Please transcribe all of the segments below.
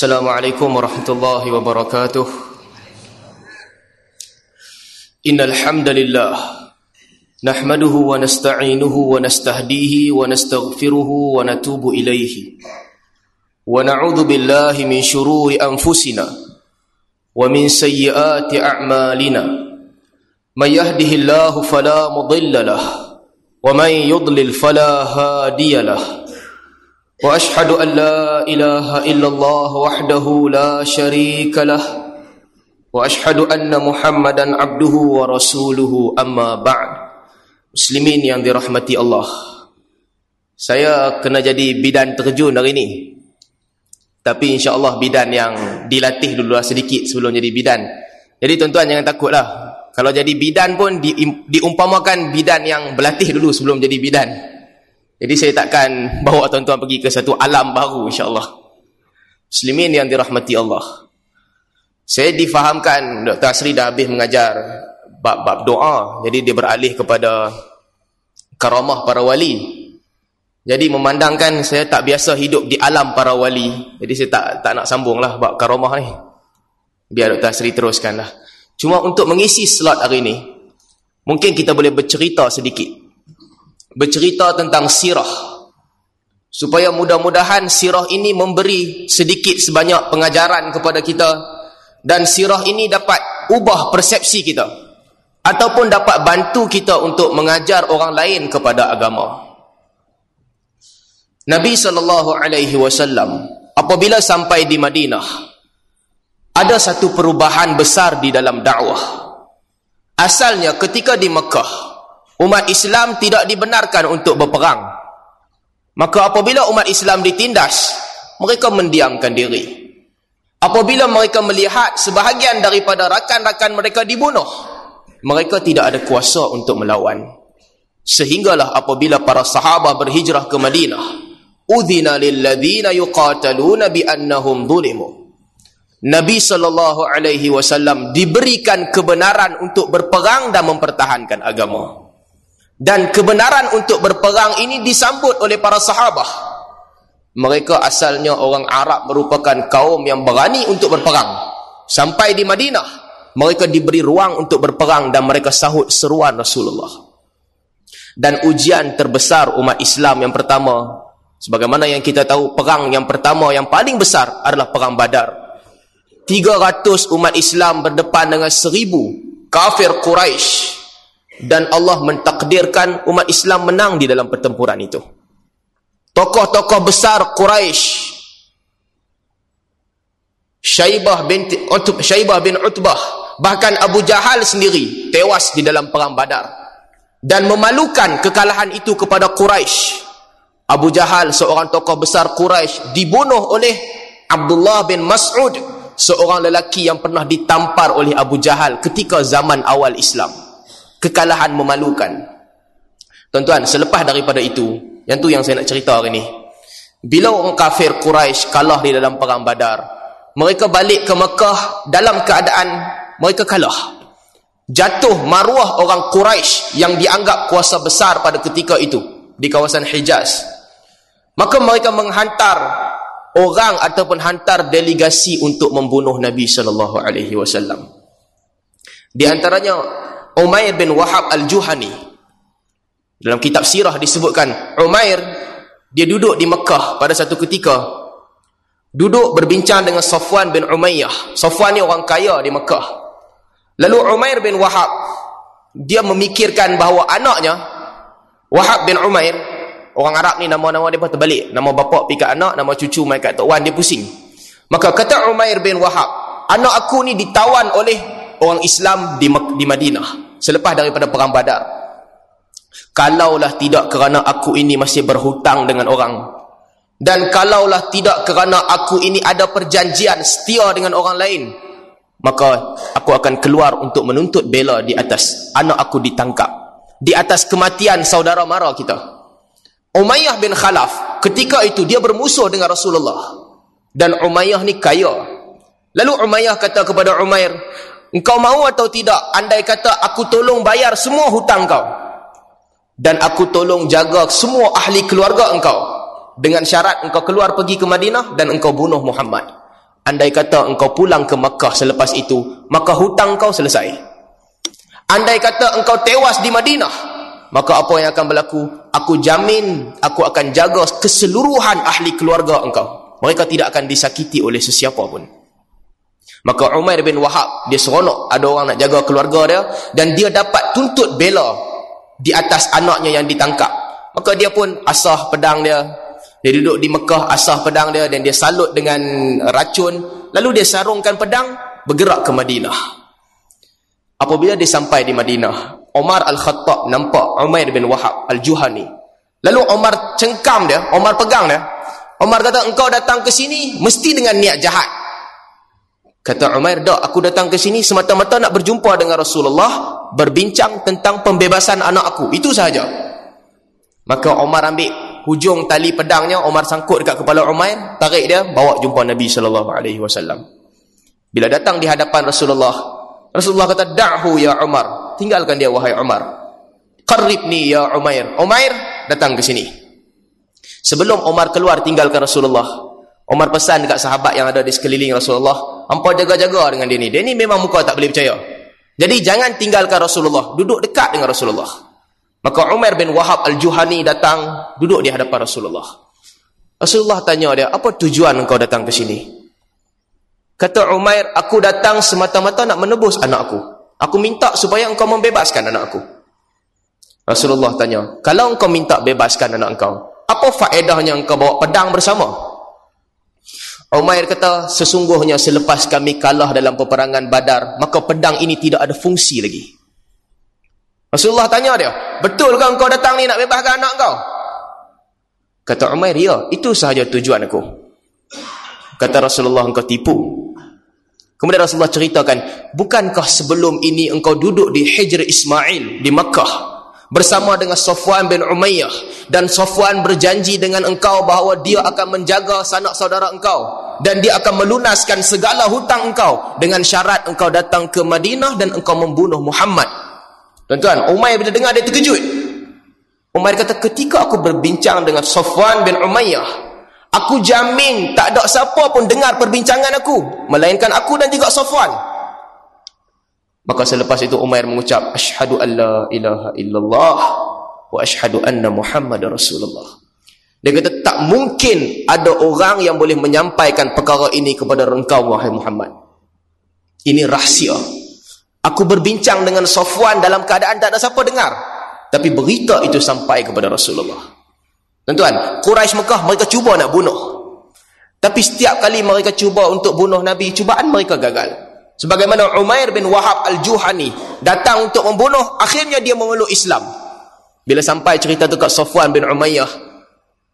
Assalamualaikum warahmatullahi wabarakatuh. Innal hamdalillah nahmaduhu wa nasta'inuhu wa nastahdihi wa nastaghfiruhu wa natubu ilayhi wa na'udzu billahi min shururi anfusina wa min sayyiati a'malina may yahdihillahu fala mudilla lahu wa may yudlil fala hadiya lahu. وأشهد أن لا إله إلا الله وحده لا شريك له وأشهد أن محمدا عبده ورسوله. أما بعد, muslimin yang dirahmati Allah, saya kena jadi bidan terjun hari ini, tapi insyaAllah bidan yang dilatih dulu lah sedikit sebelum jadi bidan. Jadi tuan-tuan jangan takutlah, kalau jadi bidan pun diumpamakan bidan yang berlatih dulu sebelum jadi bidan. Jadi saya takkan bawa tuan-tuan pergi ke satu alam baru insyaAllah. Muslimin yang dirahmati Allah, saya difahamkan Dr. Asri dah habis mengajar bab-bab doa. Jadi dia beralih kepada karamah para wali. Jadi memandangkan saya tak biasa hidup di alam para wali, jadi saya tak nak sambung lah bab karamah ni. Biar Dr. Asri teruskan lah. Cuma untuk mengisi slot hari ni, mungkin kita boleh bercerita sedikit, bercerita tentang sirah, supaya mudah-mudahan sirah ini memberi sedikit sebanyak pengajaran kepada kita, dan sirah ini dapat ubah persepsi kita ataupun dapat bantu kita untuk mengajar orang lain kepada agama. Nabi SAW apabila sampai di Madinah, ada satu perubahan besar di dalam dakwah. Asalnya ketika di Mekah, umat Islam tidak dibenarkan untuk berperang. Maka apabila umat Islam ditindas, mereka mendiamkan diri. Apabila mereka melihat sebahagian daripada rakan-rakan mereka dibunuh, mereka tidak ada kuasa untuk melawan. Sehinggalah apabila para sahabat berhijrah ke Madinah, udhina lilladzina yuqataluna biannahum zulimu. Nabi SAW diberikan kebenaran untuk berperang dan mempertahankan agama. Dan kebenaran untuk berperang ini disambut oleh para sahabah. Mereka asalnya orang Arab, merupakan kaum yang berani untuk berperang. Sampai di Madinah, mereka diberi ruang untuk berperang dan mereka sahut seruan Rasulullah. Dan ujian terbesar umat Islam yang pertama, sebagaimana yang kita tahu, perang yang pertama yang paling besar adalah Perang Badar. 300 umat Islam berdepan dengan 1000 kafir Quraisy. Dan Allah mentakdirkan umat Islam menang di dalam pertempuran itu. Tokoh-tokoh besar Quraisy, Syaibah bin Utbah, bahkan Abu Jahal sendiri tewas di dalam Perang Badar. Dan memalukan kekalahan itu kepada Quraisy. Abu Jahal, seorang tokoh besar Quraisy, dibunuh oleh Abdullah bin Mas'ud, seorang lelaki yang pernah ditampar oleh Abu Jahal ketika zaman awal Islam. Kekalahan memalukan. Tuan-tuan, selepas daripada itu, yang tu yang saya nak cerita hari ni. Bila orang kafir Quraisy kalah di dalam Perang Badar, mereka balik ke Mekah dalam keadaan mereka kalah. Jatuh maruah orang Quraisy yang dianggap kuasa besar pada ketika itu di kawasan Hijaz. Maka mereka menghantar orang ataupun hantar delegasi untuk membunuh Nabi SAW. Di antaranya Umair bin Wahab Al-Juhani. Dalam kitab sirah disebutkan, Umair, dia duduk di Mekah pada satu ketika, duduk berbincang dengan Safwan bin Umayyah. Safwan ni orang kaya di Mekah. Lalu Umair bin Wahab, dia memikirkan bahawa anaknya Wahab bin Umair, orang Arab ni nama-nama dia pun terbalik, nama bapa pergi kat anak, nama cucu mai kat tok wan, dia pusing. Maka kata Umair bin Wahab, anak aku ni ditawan oleh orang Islam di Madinah selepas daripada Perang Badar. Kalaulah tidak kerana aku ini masih berhutang dengan orang, dan kalaulah tidak kerana aku ini ada perjanjian setia dengan orang lain, maka aku akan keluar untuk menuntut bela di atas anak aku ditangkap, di atas kematian saudara mara kita. Umayyah bin Khalaf ketika itu dia bermusuh dengan Rasulullah, dan Umayyah ni kaya. Lalu Umayyah kata kepada Umair, engkau mahu atau tidak, andai kata aku tolong bayar semua hutang kau, dan aku tolong jaga semua ahli keluarga engkau, dengan syarat engkau keluar pergi ke Madinah dan engkau bunuh Muhammad. Andai kata engkau pulang ke Makkah selepas itu, maka hutang kau selesai. Andai kata engkau tewas di Madinah, maka apa yang akan berlaku? Aku jamin, aku akan jaga keseluruhan ahli keluarga engkau. Mereka tidak akan disakiti oleh sesiapa pun. Maka Umair bin Wahab, dia seronok ada orang nak jaga keluarga dia, dan dia dapat tuntut bela di atas anaknya yang ditangkap. Maka dia pun asah pedang dia. Dia duduk di Mekah, asah pedang dia, dan dia salut dengan racun. Lalu dia sarungkan pedang, bergerak ke Madinah. Apabila dia sampai di Madinah, Umar Al-Khattab nampak Umair bin Wahab Al-Juhani. Lalu Umar cengkam dia, Umar pegang dia. Umar kata, engkau datang ke sini mesti dengan niat jahat. Kata Umair, tak, aku datang ke sini semata-mata nak berjumpa dengan Rasulullah, berbincang tentang pembebasan anak aku, itu sahaja. Maka Umar ambil hujung tali pedangnya, Umar sangkut dekat kepala Umair, tarik dia, bawa jumpa Nabi SAW. Bila datang di hadapan Rasulullah, Rasulullah kata, da'hu ya Umar, tinggalkan dia wahai Umar. Qarribni ya Umair, Umair datang ke sini. Sebelum Umar keluar tinggalkan Rasulullah, Umar pesan dekat sahabat yang ada di sekeliling Rasulullah, hampa jaga-jaga dengan dia ni, dia ni memang muka tak boleh percaya. Jadi jangan tinggalkan Rasulullah, duduk dekat dengan Rasulullah. Maka Umair bin Wahab Al-Juhani datang, duduk di hadapan Rasulullah. Rasulullah tanya dia, apa tujuan engkau datang ke sini? Kata Umair, aku datang semata-mata nak menebus anakku. Aku minta supaya engkau membebaskan anakku. Rasulullah tanya, kalau engkau minta bebaskan anak engkau, apa faedahnya engkau bawa pedang bersama? Umair kata, sesungguhnya selepas kami kalah dalam peperangan Badar, maka pedang ini tidak ada fungsi lagi. Rasulullah tanya dia, betulkah engkau datang ni nak bebaskan anak engkau? Kata Umair, ya, itu sahaja tujuan aku. Kata Rasulullah, engkau tipu. Kemudian Rasulullah ceritakan, bukankah sebelum ini engkau duduk di Hijr Ismail di Makkah bersama dengan Safwan bin Umayyah, dan Safwan berjanji dengan engkau bahawa dia akan menjaga sanak saudara engkau dan dia akan melunaskan segala hutang engkau dengan syarat engkau datang ke Madinah dan engkau membunuh Muhammad. Tuan-tuan, Umayyah bila dengar dia terkejut. Umayyah kata, ketika aku berbincang dengan Safwan bin Umayyah, aku jamin tak ada siapa pun dengar perbincangan aku, melainkan aku dan juga Safwan. Maka selepas itu Umair mengucap, Ashhadu an la ilaha illallah wa ashhadu anna Muhammad Rasulullah. Dia kata, tak mungkin ada orang yang boleh menyampaikan perkara ini kepada engkau wahai Muhammad. Ini rahsia. Aku berbincang dengan Safwan dalam keadaan tak ada siapa dengar, tapi berita itu sampai kepada Rasulullah. Tuan-tuan, Quraisy Mekah mereka cuba nak bunuh, tapi setiap kali mereka cuba untuk bunuh Nabi, cubaan mereka gagal. Sebagaimana Umair bin Wahab Al-Juhani datang untuk membunuh, akhirnya dia memeluk Islam. Bila sampai cerita tu kat Safwan bin Umayyah,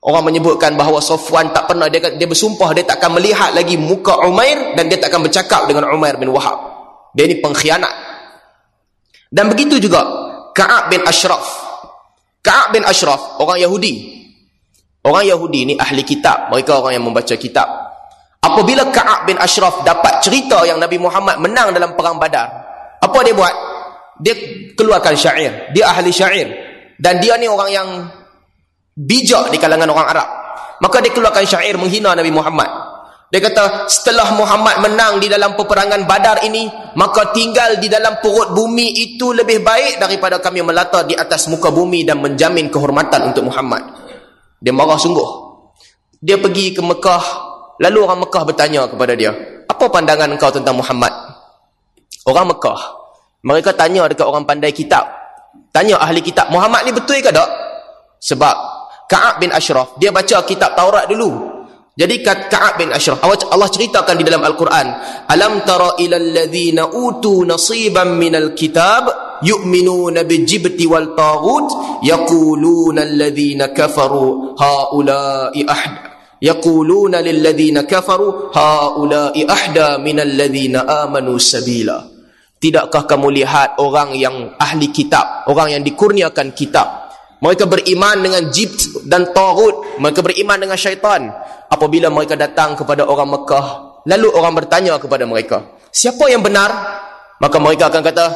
orang menyebutkan bahawa Safwan tak pernah, dia bersumpah dia tak akan melihat lagi muka Umair, dan dia tak akan bercakap dengan Umair bin Wahab. Dia ni pengkhianat. Dan begitu juga Ka'ab bin Ashraf, orang Yahudi. Orang Yahudi ni ahli kitab, mereka orang yang membaca kitab. Apabila Ka'ab bin Ashraf dapat cerita yang Nabi Muhammad menang dalam Perang Badar, apa dia buat? Dia keluarkan syair. Dia ahli syair. Dan dia ni orang yang bijak di kalangan orang Arab. Maka dia keluarkan syair menghina Nabi Muhammad. Dia kata, setelah Muhammad menang di dalam peperangan Badar ini, maka tinggal di dalam perut bumi itu lebih baik daripada kami melata di atas muka bumi dan menjamin kehormatan untuk Muhammad. Dia marah sungguh. Dia pergi ke Mekah, lalu orang Mekah bertanya kepada dia, apa pandangan engkau tentang Muhammad? Orang Mekah, mereka tanya dekat orang pandai kitab, tanya ahli kitab, Muhammad ni betul ke tak? Sebab Ka'ab bin Ashraf, dia baca kitab Taurat dulu. Jadi Ka'ab bin Ashraf, Allah ceritakan di dalam Al-Quran, alam tara ilal ladzina utu nasiban minal kitab yu'minuna bijibti wal taghut yaquluna alladhina kafaru haula'i ahda yaquluna lil ladzina kafaru haula'i ahda minal ladzina amanu sabila. Tidakkah kamu lihat orang yang ahli kitab, orang yang dikurniakan kitab, mereka beriman dengan jibt dan taghut, mereka beriman dengan syaitan. Apabila mereka datang kepada orang Mekah, lalu orang bertanya kepada mereka, siapa yang benar? Maka mereka akan kata,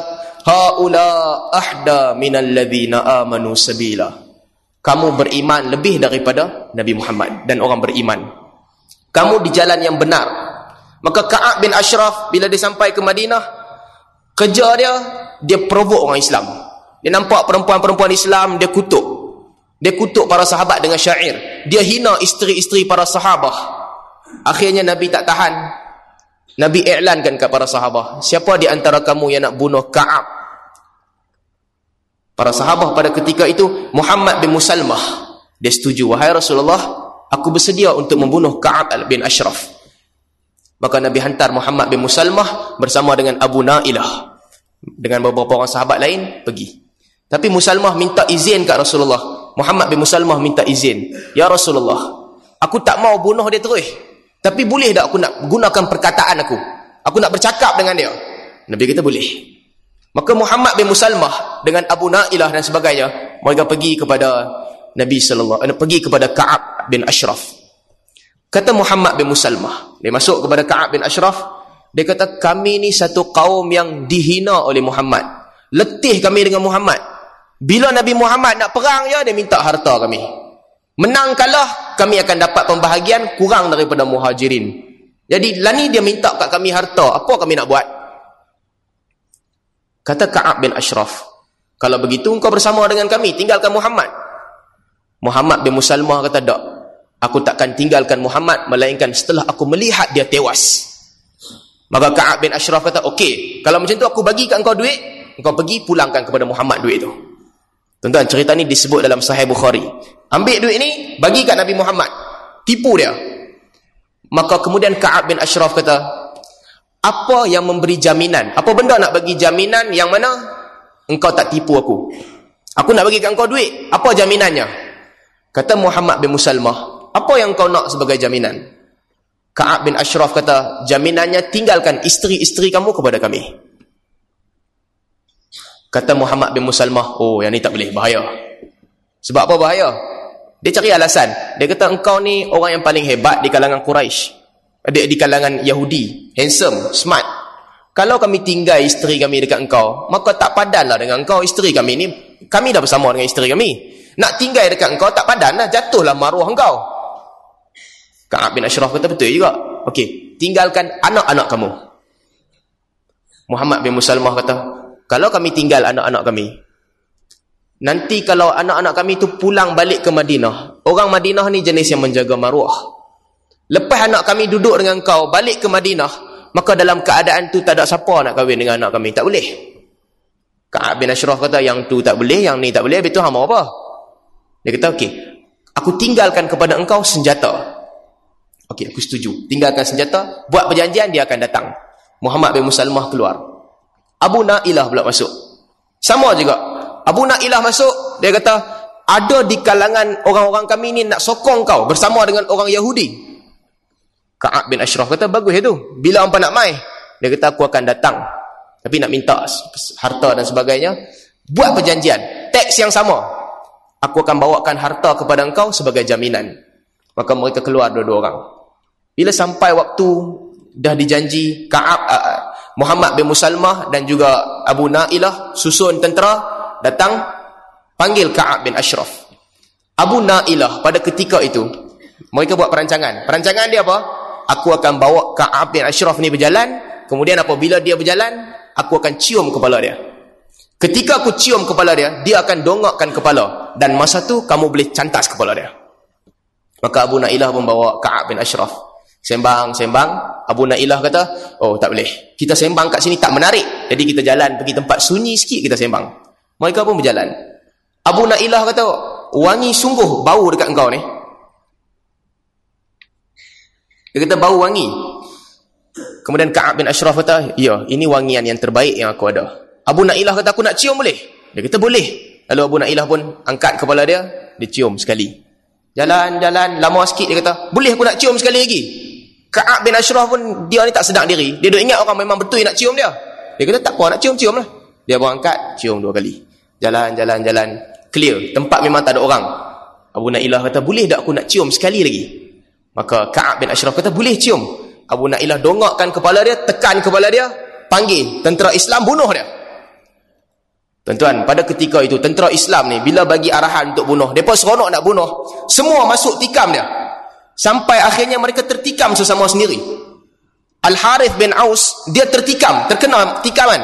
haula ahda minal ladzina amanu sabila. Kamu beriman lebih daripada Nabi Muhammad dan orang beriman. Kamu di jalan yang benar. Maka Ka'ab bin Ashraf bila dia sampai ke Madinah, kerja dia, dia provoke orang Islam. Dia nampak perempuan-perempuan Islam, dia kutuk. Dia kutuk para sahabat dengan syair. Dia hina isteri-isteri para sahabah. Akhirnya Nabi tak tahan. Nabi iklankan kepada para sahabah, siapa di antara kamu yang nak bunuh Ka'ab? Para sahabah pada ketika itu, Muhammad bin Maslamah. Dia setuju, wahai Rasulullah, aku bersedia untuk membunuh Ka'ab bin Ashraf. Maka Nabi hantar Muhammad bin Maslamah bersama dengan Abu Na'ilah, dengan beberapa orang sahabat lain, pergi. Tapi Maslamah minta izin kat Rasulullah. Muhammad bin Maslamah minta izin, ya Rasulullah, aku tak mau bunuh dia terus, tapi boleh tak aku nak gunakan perkataan aku? Aku nak bercakap dengan dia. Nabi kata boleh. Maka Muhammad bin Maslamah dengan Abu Na'ilah dan sebagainya, mereka pergi kepada Nabi sallallahu alaihi wasallam, pergi kepada Ka'ab bin Ashraf. Kata Muhammad bin Maslamah, dia masuk kepada Ka'ab bin Ashraf, dia kata, kami ni satu kaum yang dihina oleh Muhammad. Letih kami dengan Muhammad. Bila Nabi Muhammad nak perang je, dia minta harta kami. Menang kalah, kami akan dapat pembahagian kurang daripada muhajirin. Jadi, lani dia minta kat kami harta. Apa kami nak buat? Kata Ka'ab bin Ashraf, kalau begitu, engkau bersama dengan kami, tinggalkan Muhammad. Muhammad bin Maslamah kata, tak. Aku takkan tinggalkan Muhammad, melainkan setelah aku melihat dia tewas. Maka Ka'ab bin Ashraf kata, okey, kalau macam tu aku bagi kat engkau duit, engkau pergi pulangkan kepada Muhammad duit tu. Tuan-tuan, cerita ni disebut dalam Sahih Bukhari. Ambil duit ni, bagi kat Nabi Muhammad. Tipu dia. Maka kemudian Ka'ab bin Ashraf kata, apa yang memberi jaminan? Apa benda nak bagi jaminan yang mana engkau tak tipu aku? Aku nak bagi kat engkau duit. Apa jaminannya? Kata Muhammad bin Maslamah, apa yang kau nak sebagai jaminan? Ka'ab bin Ashraf kata, jaminannya tinggalkan isteri-isteri kamu kepada kami. Kata Muhammad bin Maslamah, oh yang ni tak boleh, bahaya. Sebab apa bahaya? Dia cari alasan. Dia kata, engkau ni orang yang paling hebat di kalangan Quraisy, di kalangan Yahudi, handsome, smart. Kalau kami tinggal isteri kami dekat engkau, maka tak padanlah dengan engkau isteri kami ni. Kami dah bersama dengan isteri kami. Nak tinggal dekat engkau tak padanlah, jatuhlah maruah engkau. Ka'ab bin Ashraf kata, betul juga. Okey, tinggalkan anak-anak kamu. Muhammad bin Maslamah kata, kalau kami tinggal anak-anak kami, nanti kalau anak-anak kami tu pulang balik ke Madinah, orang Madinah ni jenis yang menjaga maruah. Lepas anak kami duduk dengan kau, balik ke Madinah, maka dalam keadaan tu tak ada siapa nak kahwin dengan anak kami. Tak boleh. Ka'ab bin Ashraf kata, yang tu tak boleh, yang ni tak boleh, habis tu hang mau apa? Dia kata, okey, aku tinggalkan kepada engkau senjata. Okey, aku setuju. Tinggalkan senjata, buat perjanjian, dia akan datang. Muhammad bin Maslamah keluar. Abu Na'ilah pula masuk. Sama juga. Abu Na'ilah masuk, dia kata, ada di kalangan orang-orang kami ni nak sokong kau bersama dengan orang Yahudi. Ka'ab bin Ashraf kata, bagus itu. Bila hampa nak mai? Dia kata, aku akan datang. Tapi nak minta harta dan sebagainya. Buat perjanjian. Teks yang sama. Aku akan bawakan harta kepada engkau sebagai jaminan. Maka mereka keluar dua-dua orang. Bila sampai waktu dah dijanji, Muhammad bin Maslamah dan juga Abu Na'ilah susun tentera, datang panggil Ka'ab bin Ashraf. Abu Na'ilah pada ketika itu, mereka buat perancangan. Perancangan dia apa? Aku akan bawa Ka'ab bin Ashraf ni berjalan, kemudian apabila dia berjalan, aku akan cium kepala dia. Ketika aku cium kepala dia, dia akan dongakkan kepala, dan masa tu kamu boleh cantas kepala dia. Maka Abu Na'ilah membawa Ka'ab bin Ashraf. Sembang. Abu Na'ilah kata, oh tak boleh, kita sembang kat sini tak menarik, jadi kita jalan pergi tempat sunyi sikit kita sembang. Mereka pun berjalan. Abu Na'ilah kata, wangi sungguh bau dekat engkau ni. Dia kata, bau wangi. Kemudian Ka'ab bin Ashraf kata, ya, ini wangian yang terbaik yang aku ada. Abu Na'ilah kata, aku nak cium boleh? Dia kata, boleh. Lalu Abu Na'ilah pun angkat kepala dia, dia cium sekali. Jalan lama sikit, dia kata, boleh aku nak cium sekali lagi? Ka'ab bin Ashraf pun, dia ni tak sedar diri. Dia duk ingat orang memang betul nak cium dia. Dia kata, tak apa, nak cium-cium lah. Dia pun angkat, cium dua kali. Jalan. Clear, tempat memang tak ada orang. Abu Na'ilah kata, boleh tak aku nak cium sekali lagi? Maka Ka'ab bin Ashraf kata, boleh cium. Abu Na'ilah dongakkan kepala dia, tekan kepala dia, panggil tentera Islam, bunuh dia. Tuan-tuan, pada ketika itu tentera Islam ni bila bagi arahan untuk bunuh, mereka seronok nak bunuh, semua masuk tikam dia. Sampai akhirnya mereka tertikam sesama sendiri. Al-Harith bin Aus, dia tertikam, terkena tikaman.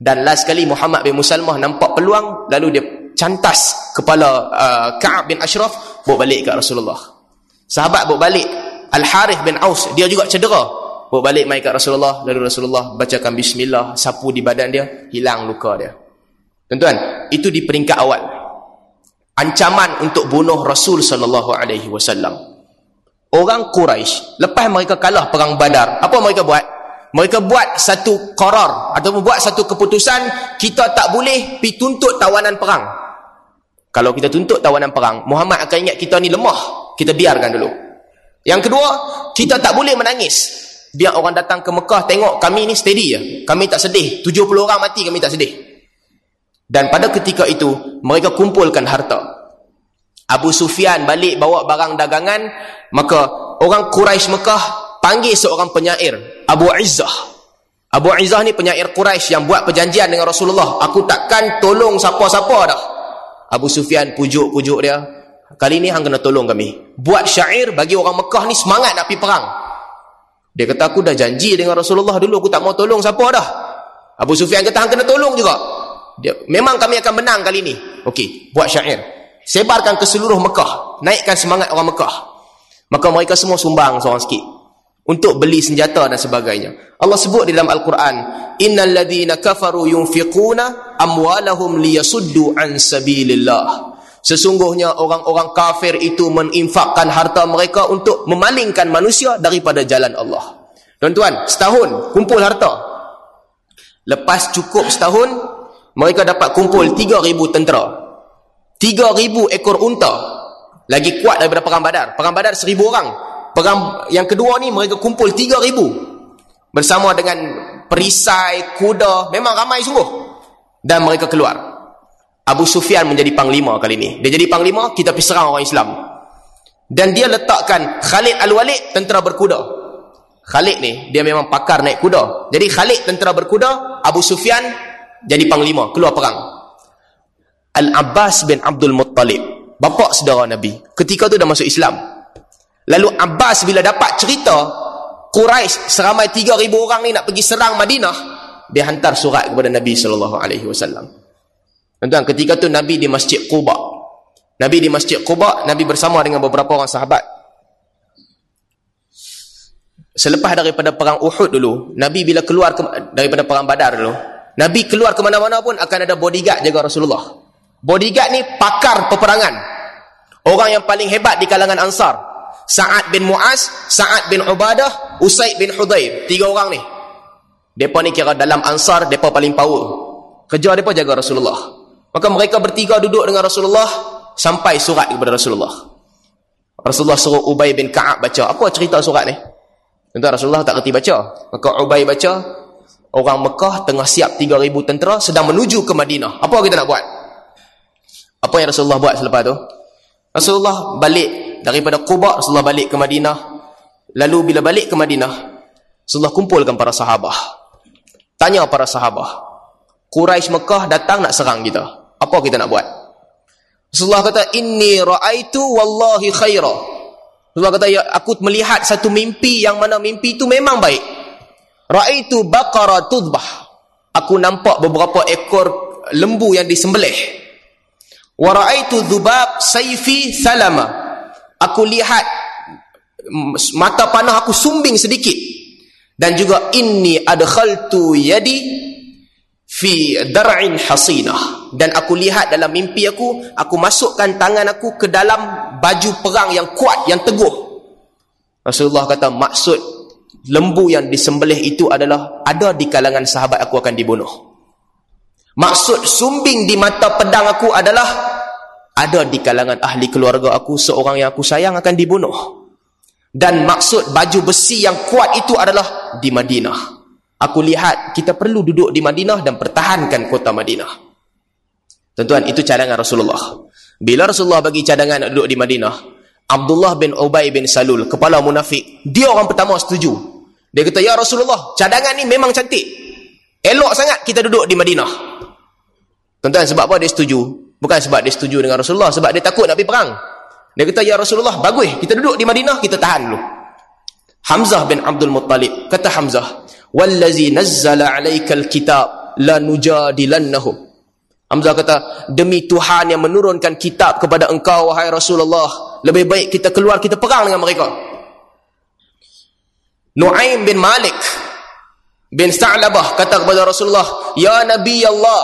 Dan last kali Muhammad bin Maslamah nampak peluang, lalu dia cantas kepala Ka'ab bin Ashraf, bawa balik ke Rasulullah. Sahabat bawa balik Al-Harith bin Aus, dia juga cedera, bawa balik mai ke Rasulullah. Lalu Rasulullah bacakan bismillah, sapu di badan dia, hilang luka dia. Tuan-tuan, itu di peringkat awal ancaman untuk bunuh Rasul sallallahu alaihi wasallam. Orang Quraisy, lepas mereka kalah perang Badar, apa mereka buat? Mereka buat satu qarar atau buat satu keputusan, kita tak boleh pergi tuntut tawanan perang. Kalau kita tuntut tawanan perang, Muhammad akan ingat kita ni lemah, kita biarkan dulu. Yang kedua, kita tak boleh menangis, biar orang datang ke Mekah tengok kami ni steady je, kami tak sedih, 70 orang mati kami tak sedih. Dan pada ketika itu, mereka kumpulkan harta. Abu Sufyan balik bawa barang dagangan, maka orang Quraisy Mekah panggil seorang penyair, Abu Izzah. Abu Izzah ni penyair Quraisy yang buat perjanjian dengan Rasulullah, aku takkan tolong siapa-siapa dah. Abu Sufyan pujuk-pujuk dia, kali ni hang kena tolong kami, buat syair bagi orang Mekah ni semangat nak pergi perang. Dia kata, aku dah janji dengan Rasulullah dulu, aku tak mau tolong siapa dah. Abu Sufyan kata, hang kena tolong juga dia, memang kami akan menang kali ni. Okey, buat syair, sebarkan ke seluruh Mekah, naikkan semangat orang Mekah. Maka mereka semua sumbang seorang sikit untuk beli senjata dan sebagainya. Allah sebut di dalam Al-Quran, innal ladzina kafaru yunfiquna amwalahum liyasuddu an sabilillah. Sesungguhnya orang-orang kafir itu menginfakkan harta mereka untuk memalingkan manusia daripada jalan Allah. Tuan-tuan, setahun kumpul harta. Lepas cukup setahun, mereka dapat kumpul 3,000 tentera, 3,000 ekor unta, lagi kuat daripada perang Badar. Perang Badar 1,000 orang, perang yang kedua ni mereka kumpul 3,000 bersama dengan perisai, kuda, memang ramai sungguh. Dan mereka keluar. Abu Sufyan menjadi panglima kali ni. Dia jadi panglima, kita pergi serang orang Islam. Dan dia letakkan Khalid al-Walid tentera berkuda. Khalid ni dia memang pakar naik kuda, jadi Khalid tentera berkuda, Abu Sufyan jadi panglima, keluar perang. Al-Abbas bin Abdul Muttalib, bapa saudara Nabi, ketika tu dah masuk Islam. Lalu Abbas bila dapat cerita Quraisy seramai 3,000 orang ni nak pergi serang Madinah, dia hantar surat kepada Nabi SAW. Tuan-tuan, ketika tu Nabi di Masjid Quba. Nabi di Masjid Quba, Nabi bersama dengan beberapa orang sahabat. Selepas daripada perang Uhud dulu, Nabi bila keluar daripada perang Badar dulu, Nabi keluar ke mana-mana pun akan ada bodyguard jaga Rasulullah. Bodyguard ni pakar peperangan, orang yang paling hebat di kalangan Ansar. Sa'd bin Mu'adh, Sa'd bin Ubadah, Usaid bin Hudayr, 3 orang ni, mereka ni kira dalam Ansar, mereka paling power. Kerja mereka jaga Rasulullah. Maka mereka bertiga duduk dengan Rasulullah, sampai surat kepada Rasulullah. Rasulullah suruh Ubair bin Ka'ab baca. Apa cerita surat ni? Tentu Rasulullah tak kerti baca. Maka Ubair baca, orang Mekah tengah siap 3,000 tentera, sedang menuju ke Madinah, apa kita nak buat? Apa yang Rasulullah buat selepas tu? Rasulullah balik daripada Quba, Rasulullah balik ke Madinah. Lalu bila balik ke Madinah, Rasulullah kumpulkan para sahabah. Tanya para sahabah, Quraisy Mekah datang nak serang kita, apa kita nak buat? Rasulullah kata, inni ra'aitu wallahi khaira. Rasulullah kata, ya, aku melihat satu mimpi, yang mana mimpi itu memang baik. Ra'aitu baqara tudbah. Aku nampak beberapa ekor lembu yang disembelih. Wa ra'aitu dhubab sayfi salama. Aku lihat mata panah aku sumbing sedikit. Dan juga inni adkhaltu yadi fi dar'in hasinah. Dan aku lihat dalam mimpi aku masukkan tangan aku ke dalam baju perang yang kuat, yang teguh. Rasulullah kata, maksud lembu yang disembelih itu adalah ada di kalangan sahabat aku akan dibunuh. Maksud sumbing di mata pedang aku adalah ada di kalangan ahli keluarga aku, seorang yang aku sayang akan dibunuh. Dan maksud baju besi yang kuat itu adalah di Madinah. Aku lihat kita perlu duduk di Madinah dan pertahankan kota Madinah. Tuan-tuan, itu cadangan Rasulullah. Bila Rasulullah bagi cadangan nak duduk di Madinah, Abdullah bin Ubay bin Salul, kepala munafik, dia orang pertama setuju. Dia kata, ya Rasulullah, cadangan ni memang cantik, elok sangat kita duduk di Madinah. Tuan-tuan, sebab apa dia setuju? Bukan sebab dia setuju dengan Rasulullah, sebab dia takut nak pergi perang. Dia kata, ya Rasulullah, bagus, kita duduk di Madinah, kita tahan dulu. Hamzah bin Abdul Muttalib, kata Hamzah, "Wallazi nazzala 'alaikal kitab lanujadilannahum." Hamzah kata, demi Tuhan yang menurunkan kitab kepada engkau wahai Rasulullah, lebih baik kita keluar, kita perang dengan mereka. Nu'aim bin Malik bin Sa'labah kata kepada Rasulullah, "Ya Nabi Allah,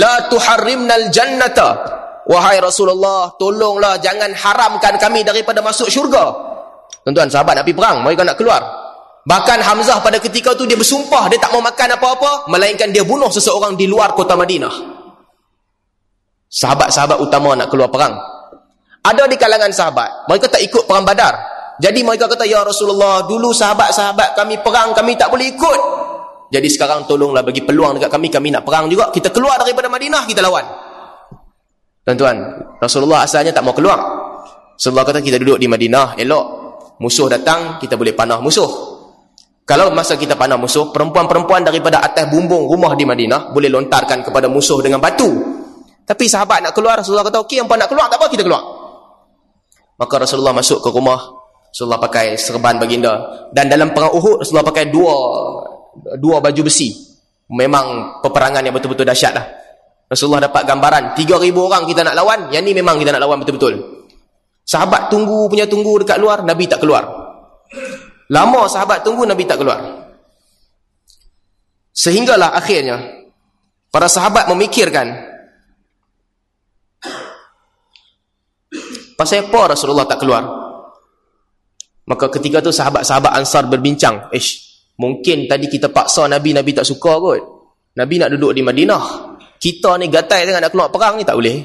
la tuharrimnal jannata." Wahai Rasulullah, tolonglah jangan haramkan kami daripada masuk syurga. Tuan-tuan, sahabat nak pergi perang, mereka nak keluar. Bahkan Hamzah pada ketika tu dia bersumpah, dia tak mau makan apa-apa, melainkan dia bunuh seseorang di luar kota Madinah. Sahabat-sahabat utama nak keluar perang. Ada di kalangan sahabat, mereka tak ikut perang Badar. Jadi mereka kata, "Ya Rasulullah, dulu sahabat-sahabat kami perang, kami tak boleh ikut. Jadi sekarang tolonglah bagi peluang dekat kami, kami nak perang juga. Kita keluar daripada Madinah, kita lawan." Tuan-tuan, Rasulullah asalnya tak mau keluar. Rasulullah kata, kita duduk di Madinah, elok. Musuh datang, kita boleh panah musuh. Kalau masa kita panah musuh, perempuan-perempuan daripada atas bumbung rumah di Madinah boleh lontarkan kepada musuh dengan batu. Tapi sahabat nak keluar, Rasulullah kata, "Okey, hangpa nak keluar, tak apa, kita keluar." Maka Rasulullah masuk ke rumah. Rasulullah pakai serban baginda. Dan dalam perang Uhud, Rasulullah pakai dua baju besi. Memang peperangan yang betul-betul dahsyat lah. Rasulullah dapat gambaran, 3,000 orang kita nak lawan, yang ni memang kita nak lawan betul-betul. Sahabat tunggu dekat luar, Nabi tak keluar. Lama sahabat tunggu, Nabi tak keluar. Sehinggalah akhirnya, para sahabat memikirkan, pasal apa Rasulullah tak keluar? Maka ketika tu sahabat-sahabat Ansar berbincang, mungkin tadi kita paksa Nabi tak suka kot. Nabi nak duduk di Madinah. Kita ni gatai sangat nak keluar perang ni, tak boleh.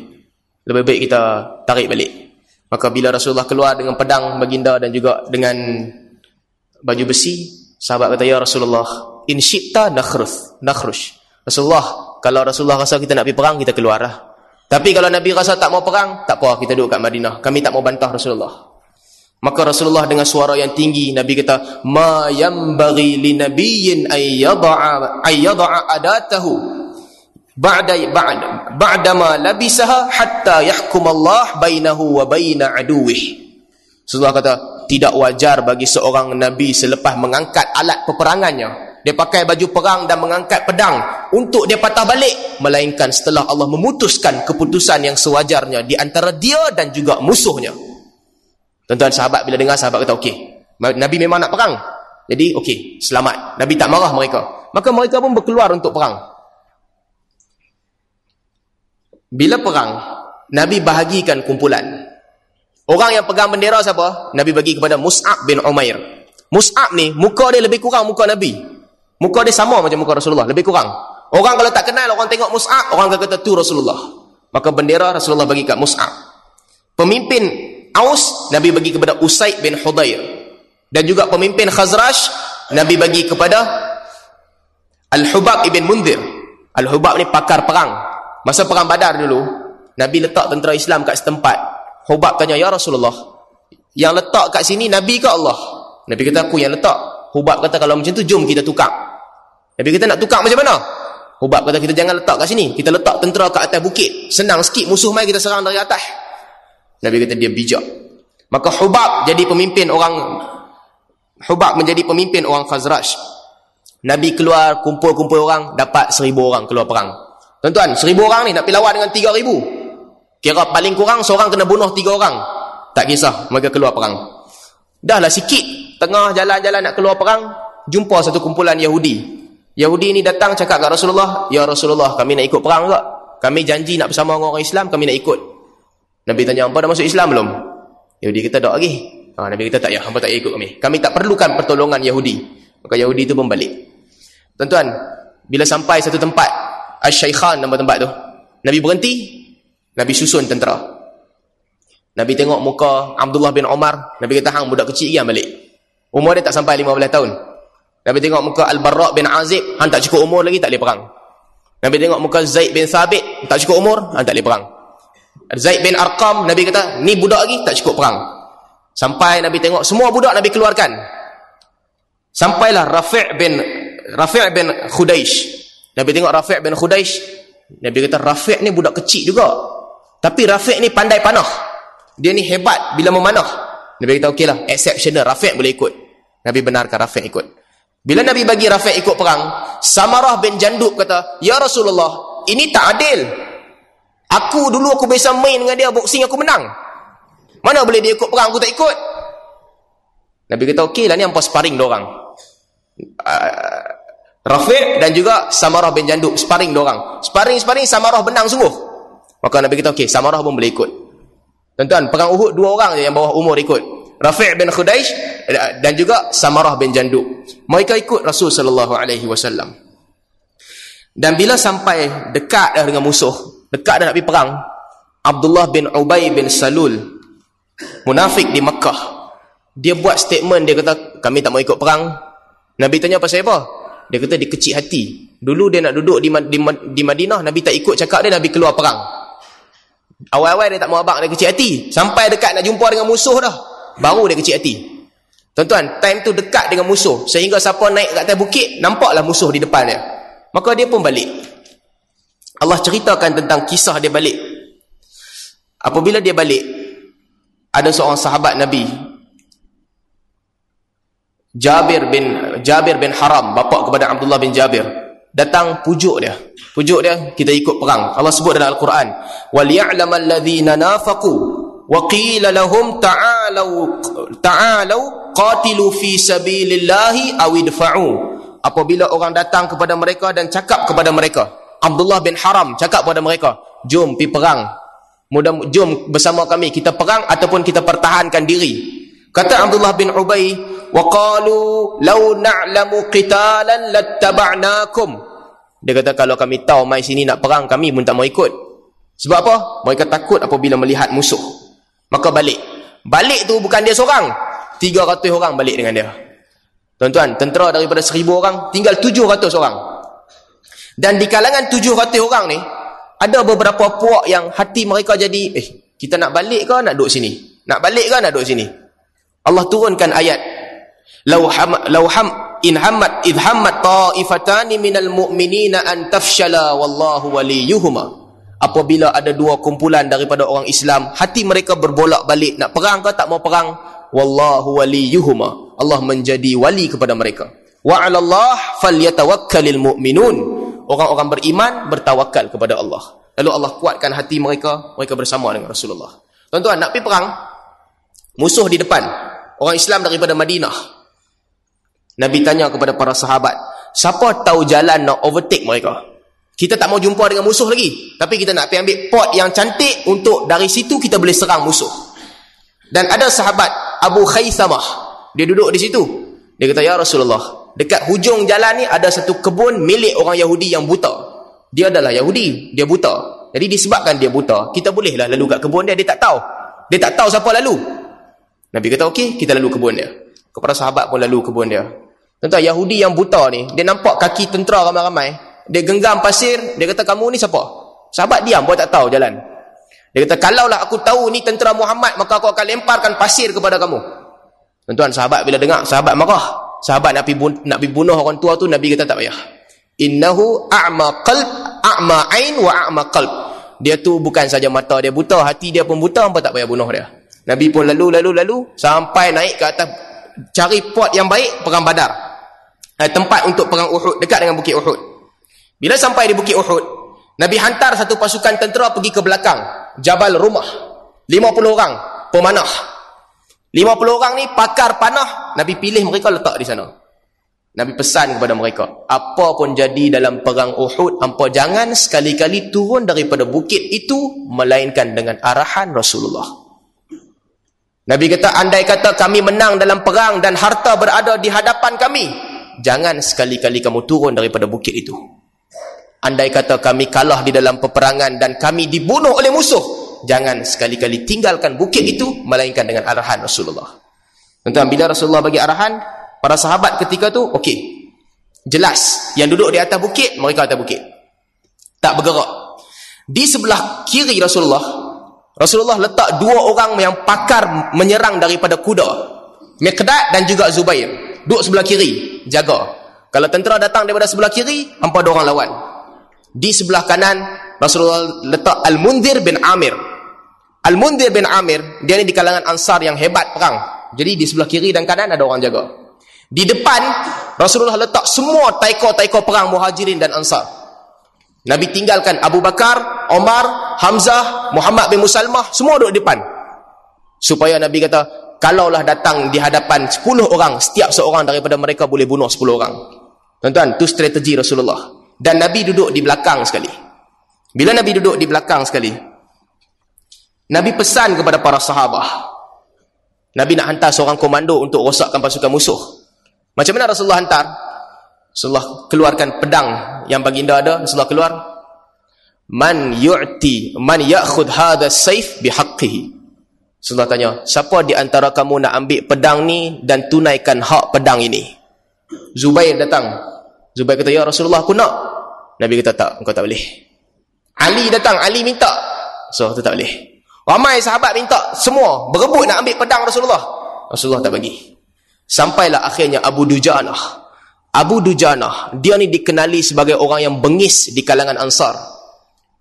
Lebih baik kita tarik balik. Maka bila Rasulullah keluar dengan pedang baginda dan juga dengan baju besi, sahabat kata, "Ya Rasulullah, in syi'ta nakhrush." Rasulullah, kalau Rasulullah rasa kita nak pergi perang, kita keluarlah. Tapi kalau Nabi rasa tak mau perang, tak apa, kita duduk kat Madinah. Kami tak mau bantah Rasulullah. Maka Rasulullah dengan suara yang tinggi, Nabi kata, "Ma yanbaghi linabiyyin ay yad'a adatahu ba'dama labisaha hatta yahkum Allah bainahu wa baina aduwih." Rasulullah kata, tidak wajar bagi seorang Nabi selepas mengangkat alat peperangannya, dia pakai baju perang dan mengangkat pedang, untuk dia patah balik, melainkan setelah Allah memutuskan keputusan yang sewajarnya di antara dia dan juga musuhnya. Tuan-tuan, sahabat bila dengar, sahabat kata, okey, Nabi memang nak perang. Jadi okey, selamat, Nabi tak marah mereka. Maka mereka pun berkeluar untuk perang. Bila perang, Nabi bahagikan kumpulan. Orang yang pegang bendera siapa? Nabi bagi kepada Mus'ab bin Umair. Mus'ab ni, muka dia lebih kurang muka Nabi. Muka dia sama macam muka Rasulullah, lebih kurang. Orang kalau tak kenal, orang tengok Mus'ab, orang akan kata, tu Rasulullah. Maka bendera Rasulullah bagi kat Mus'ab. Pemimpin Aus, Nabi bagi kepada Usaid bin Hudayr. Dan juga pemimpin Khazraj, Nabi bagi kepada Al-Hubab ibn Mundhir. Al-Hubab ni pakar perang. Masa perang Badar dulu, Nabi letak tentera Islam kat setempat. Hubab tanya, "Ya Rasulullah, yang letak kat sini Nabi ke Allah?" Nabi kata, "Aku yang letak." Hubab kata, "Kalau macam tu, jom kita tukar." Nabi kata, "Nak tukar macam mana?" Hubab kata, "Kita jangan letak kat sini. Kita letak tentera kat atas bukit. Senang sikit, musuh mai kita serang dari atas." Nabi kata, dia bijak. Maka Hubab menjadi pemimpin orang Khazraj. Nabi keluar, kumpul-kumpul orang, dapat 1,000 orang keluar perang. Tuan-tuan, 1,000 orang ni nak pergi lawan dengan 3,000. Kira paling kurang seorang kena bunuh 3 orang. Tak kisah, mereka keluar perang. Dahlah sikit, tengah jalan-jalan nak keluar perang, jumpa satu kumpulan Yahudi. Yahudi ni datang cakap kat Rasulullah, "Ya Rasulullah, kami nak ikut perang juga. Kami janji nak bersama orang Islam, kami nak ikut." Nabi tanya, "Hangpa dah masuk Islam belum?" Yahudi kata, "Dak lagi." Nabi kata, "Tak ya, hangpa tak ikut kami. Kami tak perlukan pertolongan Yahudi." Maka Yahudi tu pun balik. Tuan-tuan, bila sampai satu tempat, Al-Syaikhan nama tempat tu, Nabi berhenti, Nabi susun tentera. Nabi tengok muka Abdullah bin Omar, Nabi kata, "Hang budak kecil yang balik." Umur dia tak sampai 15 tahun. Nabi tengok muka Al-Barra' bin Azib, "Hang tak cukup umur lagi, tak boleh perang." Nabi tengok muka Zaid bin Sabit, "Tak cukup umur, hang tak boleh perang." Zaid bin Arqam, Nabi kata, "Ni budak lagi, tak cukup perang." Sampai Nabi tengok semua budak, Nabi keluarkan. Sampailah Rafi' bin Khadij. Nabi tengok Rafi' bin Khadij, Nabi kata, "Rafi' ni budak kecil juga, tapi Rafi' ni pandai panah. Dia ni hebat bila memanah." Nabi kata, "Okeylah, exceptional, Rafi' boleh ikut." Nabi benarkan Rafi' ikut. Bila Nabi bagi Rafi' ikut perang, Samurah bin Jundub kata, "Ya Rasulullah, ini tak adil. Aku dulu aku biasa main dengan dia boxing, aku menang. Mana boleh dia ikut perang, aku tak ikut." Nabi kata, "Okeylah, ni hampa sparring dorang." Rafi' dan juga Samurah bin Jundub sparring dorang. Sparring Samurah benang sungguh. Maka Nabi kata, "Okey, Samurah pun boleh ikut." Tuan-tuan, perang Uhud dua orang je yang bawah umur ikut. Rafi' bin Khadij dan juga Samurah bin Jundub. Mereka ikut Rasul sallallahu alaihi wasallam. Dan bila sampai dekat dah dengan musuh, dekat dah nak pergi perang, Abdullah bin Ubay bin Salul, munafik di Mekah, dia buat statement, dia kata, "Kami tak mau ikut perang." Nabi tanya, "Pasal apa?" Dia kata, "Dia kecil hati. Dulu dia nak duduk di Madinah, Nabi tak ikut cakap dia, Nabi keluar perang. Awal-awal dia tak mau abang, dia kecil hati. Sampai dekat nak jumpa dengan musuh dah, baru dia kecil hati." Tuan-tuan, time tu dekat dengan musuh, sehingga siapa naik kat atas bukit, nampaklah musuh di depan dia. Maka dia pun balik. Allah ceritakan tentang kisah dia balik. Apabila dia balik, ada seorang sahabat Nabi, Jabir bin Haram, bapa kepada Abdullah bin Jabir, datang pujuk dia. Pujuk dia, kita ikut perang. Allah sebut dalam Al-Quran, "Wal ya'lamal ladzina nafaqu wa qila lahum ta'alu qatilu fi sabilillahi aw idfa'u." Apabila orang datang kepada mereka dan cakap kepada mereka, Abdullah bin Haram cakap kepada mereka, "Jom pi perang. Jom bersama kami kita perang ataupun kita pertahankan diri." Kata Abdullah bin Ubay, "Wa qalu law na'lamu qitalan lattaba'nakum." Dia kata, "Kalau kami tahu mai sini nak perang, kami pun tak mau ikut." Sebab apa? Mereka takut apabila melihat musuh. Maka balik. Balik tu bukan dia seorang, 300 orang balik dengan dia. Tuan-tuan, tentera daripada 1000 orang tinggal 700 orang. Dan di kalangan 700 orang ni, ada beberapa puak yang hati mereka jadi, kita nak balik ke nak duduk sini? Nak balik ke nak duduk sini? Allah turunkan ayat, idhammat ta'ifatani minal mu'minina an tafshala wallahu waliyuhuma. Apabila ada dua kumpulan daripada orang Islam, hati mereka berbolak-balik, nak perang ke tak mau perang, wallahu waliyuhuma, Allah menjadi wali kepada mereka. Wa 'alallah falyatawakkalul mu'minun, orang-orang beriman bertawakal kepada Allah. Lalu Allah kuatkan hati mereka, mereka bersama dengan Rasulullah. Tuan-tuan, nak pergi perang, musuh di depan, orang Islam daripada Madinah. Nabi tanya kepada para sahabat, siapa tahu jalan nak overtake mereka? Kita tak mau jumpa dengan musuh lagi, tapi kita nak pergi ambil pot yang cantik, untuk dari situ kita boleh serang musuh. Dan ada sahabat Abu Khaisamah, dia duduk di situ. Dia kata, "Ya Rasulullah, dekat hujung jalan ni ada satu kebun milik orang Yahudi yang buta. Dia adalah Yahudi, dia buta. Jadi disebabkan dia buta, kita bolehlah lalu kat kebun dia, dia tak tahu. Dia tak tahu siapa lalu." Nabi kata, "Okey, kita lalu kebun dia." Kepada sahabat pun lalu kebun dia. Tuan-tuan, Yahudi yang buta ni, dia nampak kaki tentera ramai-ramai, dia genggam pasir, dia kata, "Kamu ni siapa?" Sahabat diam, buat tak tahu jalan. Dia kata, "Kalaulah aku tahu ni tentera Muhammad, maka aku akan lemparkan pasir kepada kamu." Tuan-tuan, sahabat bila dengar, sahabat marah. Sahabat nak pergi bunuh orang tua tu, Nabi kata tak payah. "Innahu a'ma qalb, a'ma ain wa a'ma qalb." Dia tu bukan saja mata dia buta, hati dia pun buta, apa tak payah bunuh dia. Nabi pun lalu sampai naik ke atas, cari pot yang baik, perang Badar. Tempat untuk perang Uhud, dekat dengan bukit Uhud. Bila sampai di bukit Uhud, Nabi hantar satu pasukan tentera pergi ke belakang Jabal Rumah, 50 orang pemanah. 50 orang ni pakar panah, Nabi pilih mereka letak di sana. Nabi pesan kepada mereka, apa pun jadi dalam perang Uhud, hampa jangan sekali-kali turun daripada bukit itu melainkan dengan arahan Rasulullah. Nabi kata, andai kata kami menang dalam perang dan harta berada di hadapan kami, jangan sekali-kali kamu turun daripada bukit itu. Andai kata kami kalah di dalam peperangan dan kami dibunuh oleh musuh, jangan sekali-kali tinggalkan bukit itu melainkan dengan arahan Rasulullah. Tuan-tuan, bila Rasulullah bagi arahan, para sahabat ketika tu, okey. Jelas, yang duduk di atas bukit, mereka atas bukit. Tak bergerak. Di sebelah kiri Rasulullah letak dua orang yang pakar menyerang daripada kuda. Miqdad dan juga Zubair. Duduk sebelah kiri, jaga. Kalau tentera datang daripada sebelah kiri, hampa ada orang lawan. Di sebelah kanan, Rasulullah letak Al-Mundhir bin Amir. Al-Mundhir bin Amir, dia ni di kalangan Ansar yang hebat perang. Jadi di sebelah kiri dan kanan ada orang jaga. Di depan Rasulullah letak semua taikor-taikor perang Muhajirin dan Ansar. Nabi tinggalkan Abu Bakar, Omar, Hamzah, Muhammad bin Maslamah, semua duduk depan. Supaya Nabi kata, kalaulah datang di hadapan 10 orang, setiap seorang daripada mereka boleh bunuh 10 orang. Tuan-tuan, itu strategi Rasulullah. Dan Nabi duduk di belakang sekali. Bila Nabi duduk di belakang sekali, Nabi pesan kepada para sahabah. Nabi nak hantar seorang komando untuk rosakkan pasukan musuh. Macam mana Rasulullah hantar? Rasulullah keluarkan pedang yang baginda ada. Rasulullah keluar, man ya'khud hadha saif bihaqqihi. Rasulullah tanya, siapa di antara kamu nak ambil pedang ni dan tunaikan hak pedang ini? Zubair datang. Zubair kata, ya Rasulullah, aku nak. Nabi kata, tak, engkau tak boleh. Ali datang, Ali minta. Rasulullah kata, tak boleh. Ramai sahabat minta, semua berebut nak ambil pedang Rasulullah. Rasulullah tak bagi. Sampailah akhirnya Abu Dujanah. Abu Dujanah, dia ni dikenali sebagai orang yang bengis di kalangan Ansar.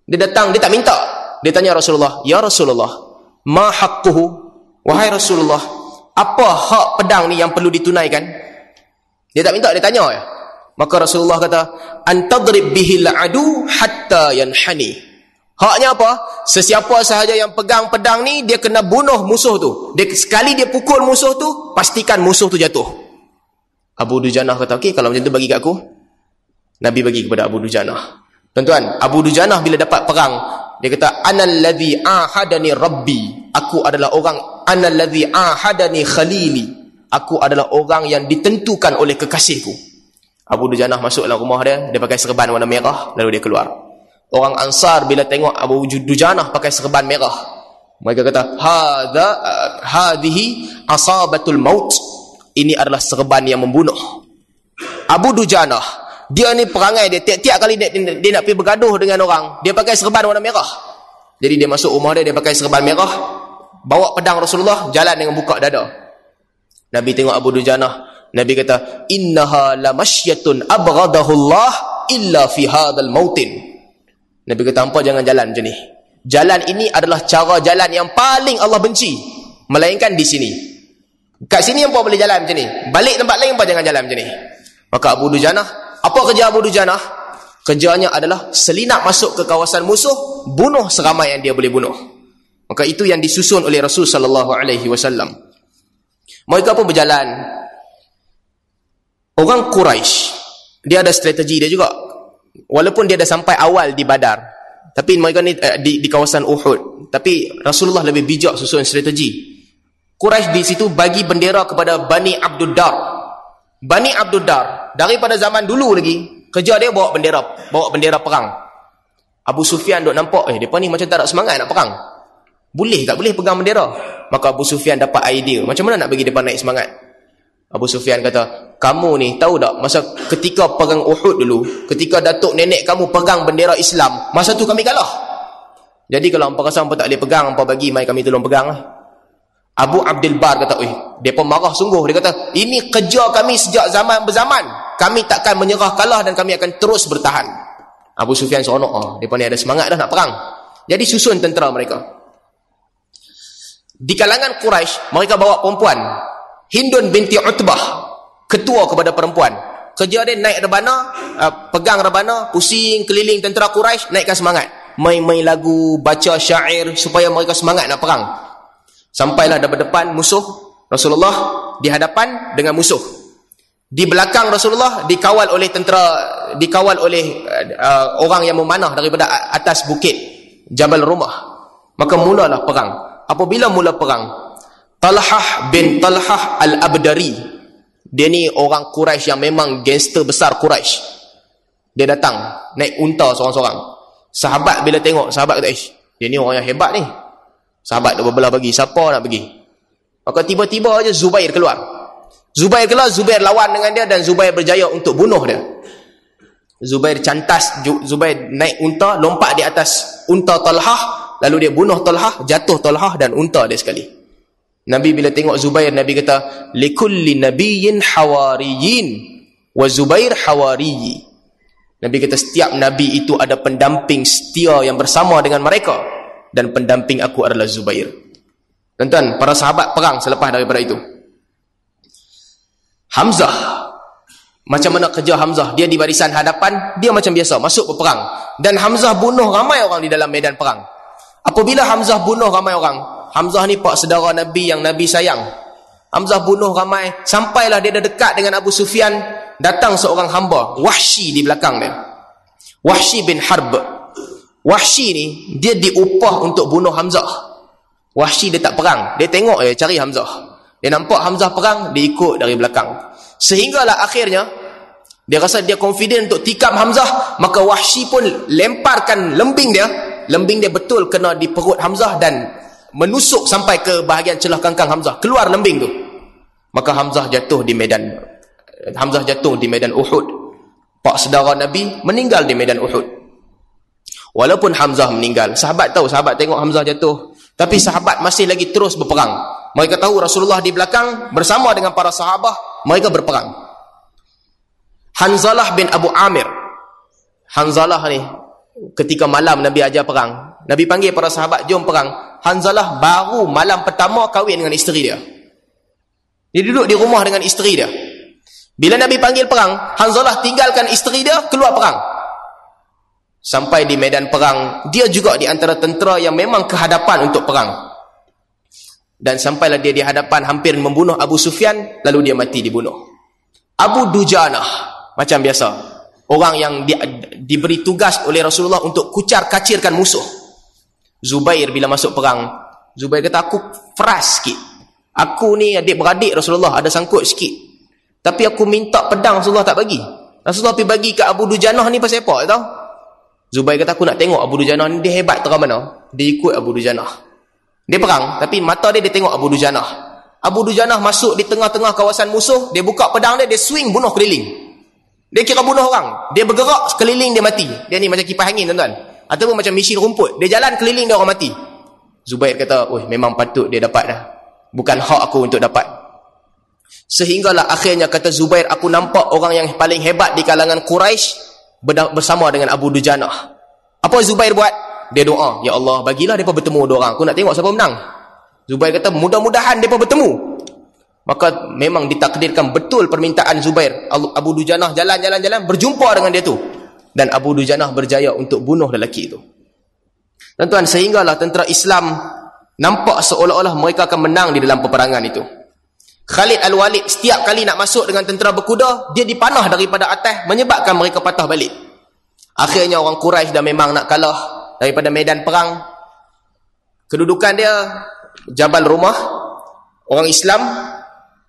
Dia datang, dia tak minta. Dia tanya Rasulullah, ya Rasulullah, ma haqquhu? Wahai Rasulullah, apa hak pedang ni yang perlu ditunaikan? Dia tak minta, dia tanya je. Maka Rasulullah kata, antadrib bihil adu hatta yanhani. Haknya apa? Sesiapa sahaja yang pegang pedang ni, dia kena bunuh musuh tu. Sekali dia pukul musuh tu, pastikan musuh tu jatuh. Abu Dujanah kata, okey, kalau macam tu bagi kat aku. Nabi bagi kepada Abu Dujanah. Tuan-tuan, Abu Dujanah bila dapat perang, dia kata, analladhi ahadani rabbi. Aku adalah orang, analladhi ahadani khalili. Aku adalah orang yang ditentukan oleh kekasihku. Abu Dujanah masuk dalam rumah dia, dia pakai serban warna merah, lalu dia keluar. Orang Ansar bila tengok Abu Dujanah pakai serban merah, mereka kata, hadhihi asabatul maut. Ini adalah serban yang membunuh. Abu Dujanah, dia ni perangai dia, tiap-tiap kali dia nak pergi bergaduh dengan orang, dia pakai serban warna merah. Jadi dia masuk rumah dia, dia pakai serban merah, bawa pedang Rasulullah, jalan dengan buka dada. Nabi tengok Abu Dujanah, Nabi kata, innaha la masyyatun abghadahullah illa fi hadal mautin. Nabi kata, hampa jangan jalan macam ni. Jalan ini adalah cara jalan yang paling Allah benci, melainkan di sini. Kat sini hangpa boleh jalan macam ni. Balik tempat lain hangpa jangan jalan macam ni. Maka Abu Dujanah, apa kerja Abu Dujanah? Kerjanya adalah selinap masuk ke kawasan musuh, bunuh seramai yang dia boleh bunuh. Maka itu yang disusun oleh Rasul sallallahu alaihi wasallam. Mereka pun berjalan. Orang Quraisy, dia ada strategi dia juga. Walaupun dia dah sampai awal di Badar, tapi mereka ni di kawasan Uhud, tapi Rasulullah lebih bijak susun strategi. Quraisy di situ bagi bendera kepada Bani Abdul Dar. Bani Abdul Dar daripada zaman dulu lagi kerja dia bawa bendera perang. Abu Sufyan duk nampak, depa ni macam tak ada semangat nak perang. Boleh tak boleh pegang bendera? Maka Abu Sufyan dapat idea, macam mana nak bagi depa naik semangat. Abu Sufyan kata, kamu ni tahu tak masa ketika perang Uhud dulu, ketika datuk nenek kamu pegang bendera Islam, masa tu kami kalah. Jadi kalau hangpa rasa hangpa tak boleh pegang, hangpa bagi mai kami tolong peganglah. Abu Abdul Bar kata, depa marah sungguh. Dia kata, ini kerja kami sejak zaman berzaman. Kami takkan menyerah kalah dan kami akan terus bertahan. Abu Sufyan seronok. Depa ni ada semangat dah nak perang. Jadi susun tentera mereka. Di kalangan Quraisy, mereka bawa perempuan. Hindun binti Utbah, ketua kepada perempuan. Kerja dia naik rebana, pegang rebana, pusing keliling tentera Quraisy, naikkan semangat. Main-main lagu, baca syair supaya mereka semangat nak perang. Sampailah depan musuh Rasulullah di hadapan dengan musuh. Di belakang Rasulullah dikawal oleh tentera, dikawal oleh orang yang memanah daripada atas bukit Jabal Rumah. Maka mulalah perang. Apabila mula perang, Talhah bin Talhah Al-Abdari, dia ni orang Quraisy yang memang gangster besar Quraisy. Dia datang naik unta seorang-seorang. Sahabat bila tengok, sahabat kata, dia ni orang yang hebat ni. Sahabat dah berbelah bagi, siapa nak pergi? Maka tiba-tiba aja Zubair keluar. Zubair lawan dengan dia dan Zubair berjaya untuk bunuh dia. Zubair cantas, Zubair naik unta, lompat di atas unta Talhah, lalu dia bunuh Talhah, jatuh Talhah dan unta dia sekali. Nabi bila tengok Zubair, Nabi kata, likulli nabiyyin hawariyin wa Zubair hawariyi. Nabi kata, setiap nabi itu ada pendamping setia yang bersama dengan mereka. Dan pendamping aku adalah Zubair. Tuan-tuan, para sahabat perang selepas daripada itu. Hamzah, macam mana kerja Hamzah? Dia di barisan hadapan, dia macam biasa masuk berperang, dan Hamzah bunuh ramai orang di dalam medan perang. Apabila Hamzah bunuh ramai orang, Hamzah ni pak saudara Nabi yang Nabi sayang, Hamzah bunuh ramai, sampailah dia dah dekat dengan Abu Sufyan, datang seorang hamba Wahshi di belakang dia, Wahshi bin Harb. Wahshi ni dia diupah untuk bunuh Hamzah. Wahshi dia tak perang, dia tengok je, cari Hamzah. Dia nampak Hamzah perang, dia ikut dari belakang. Sehinggalah akhirnya dia rasa dia confident untuk tikam Hamzah, maka Wahshi pun lemparkan lembing dia betul kena di perut Hamzah dan menusuk sampai ke bahagian celah kangkang Hamzah, keluar lembing tu. Maka Hamzah jatuh di medan Uhud. Pak saudara Nabi meninggal di medan Uhud. Walaupun Hamzah meninggal, sahabat tahu, sahabat tengok Hamzah jatuh, tapi sahabat masih lagi terus berperang. Mereka tahu Rasulullah di belakang bersama dengan para sahabah. Mereka berperang. Hanzalah bin Abu Amir. Hanzalah ni ketika malam Nabi ajar perang, Nabi panggil para sahabat, jom perang. Hanzalah baru malam pertama kahwin dengan isteri dia. Dia duduk di rumah dengan isteri dia. Bila Nabi panggil perang, Hanzalah tinggalkan isteri dia, keluar perang. Sampai di medan perang, dia juga di antara tentera yang memang kehadapan untuk perang. Dan sampailah dia di hadapan hampir membunuh Abu Sufyan, lalu dia mati dibunuh. Abu Dujanah, macam biasa, orang yang diberi tugas oleh Rasulullah untuk kucar-kacirkan musuh. Zubair bila masuk perang, Zubair kata, aku frust sikit, aku ni adik-beradik Rasulullah, ada sangkut sikit, tapi aku minta pedang, Rasulullah tak bagi. Rasulullah pergi bagi ke Abu Dujanah ni pasal apa, tahu? Zubair kata, aku nak tengok Abu Dujanah ni dia hebat terang mana. Dia ikut Abu Dujanah. Dia perang, tapi mata dia tengok Abu Dujanah. Abu Dujanah masuk di tengah-tengah kawasan musuh, dia buka pedang dia, dia swing bunuh keliling. Dia kira bunuh orang, dia bergerak keliling dia mati. Dia ni macam kipas angin tuan-tuan, ataupun macam mesin rumput, dia jalan keliling dia orang mati. Zubair kata, "Oi, memang patut dia dapat dah. Bukan hak aku untuk dapat." Sehinggalah akhirnya kata Zubair, aku nampak orang yang paling hebat di kalangan Quraisy bersama dengan Abu Dujanah. Apa Zubair buat? Dia doa, "Ya Allah, bagilah mereka bertemu dua orang. Aku nak tengok siapa menang." Zubair kata, mudah-mudahan mereka bertemu. Maka memang ditakdirkan betul permintaan Zubair. Abu Dujanah jalan-jalan-jalan berjumpa dengan dia tu. Dan Abu Dujanah berjaya untuk bunuh lelaki itu. Tuan-tuan, sehinggalah tentera Islam nampak seolah-olah mereka akan menang di dalam peperangan itu. Khalid al-Walid setiap kali nak masuk dengan tentera berkuda, dia dipanah daripada atas menyebabkan mereka patah balik. Akhirnya orang Quraisy dah memang nak kalah daripada medan perang. Kedudukan dia Jabal Rumah. Orang Islam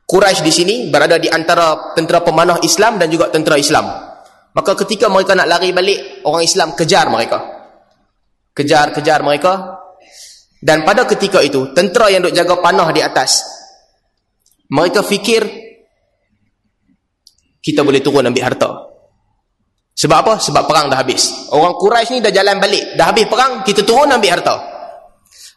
Quraisy di sini berada di antara tentera pemanah Islam dan juga tentera Islam. Maka ketika mereka nak lari balik, orang Islam kejar mereka, kejar mereka. Dan pada ketika itu tentera yang duk jaga panah di atas, mereka fikir kita boleh turun ambil harta. Sebab apa? Sebab perang dah habis. Orang Quraisy ni dah jalan balik, dah habis perang, kita turun ambil harta.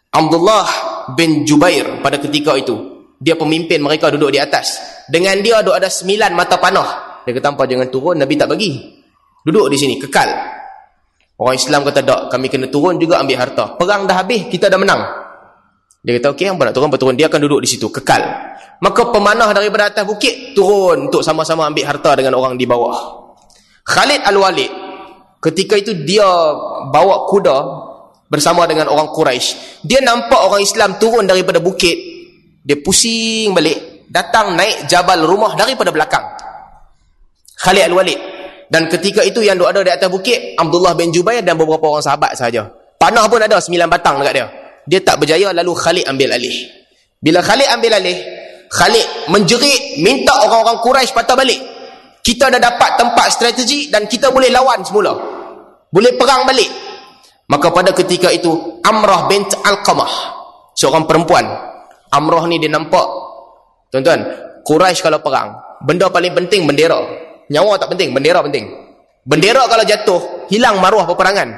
Abdullah bin Zubair pada ketika itu, dia pemimpin mereka duduk di atas. Dengan dia duduk ada 9 mata panah. Dia kata, "Hampa jangan turun, Nabi tak bagi. Duduk di sini, kekal." Orang Islam kata, "Tak, kami kena turun juga ambil harta. Perang dah habis, kita dah menang." Dia kata, "Okey, hampa nak turun, dia akan duduk di situ, kekal." Maka pemanah daripada atas bukit turun untuk sama-sama ambil harta dengan orang di bawah. Khalid al-Walid ketika itu dia bawa kuda bersama dengan orang Quraisy. Dia nampak orang Islam turun daripada bukit, dia pusing balik, datang naik Jabal Rumah daripada belakang. Khalid al-Walid, dan ketika itu yang ada di atas bukit Abdullah bin Zubair dan beberapa orang sahabat sahaja. Panah pun ada 9 batang dekat dia. Dia tak berjaya, lalu Khalid ambil alih. Bila Khalid ambil alih, Khalid menjerit minta orang-orang Quraisy patah balik. Kita dah dapat tempat strategi dan kita boleh lawan semula, boleh perang balik. Maka pada ketika itu Amrah bint Alqamah, seorang perempuan. Amrah ni dia nampak, tuan-tuan, Quraisy kalau perang, benda paling penting bendera. Nyawa tak penting, bendera penting. Bendera kalau jatuh, hilang maruah peperangan.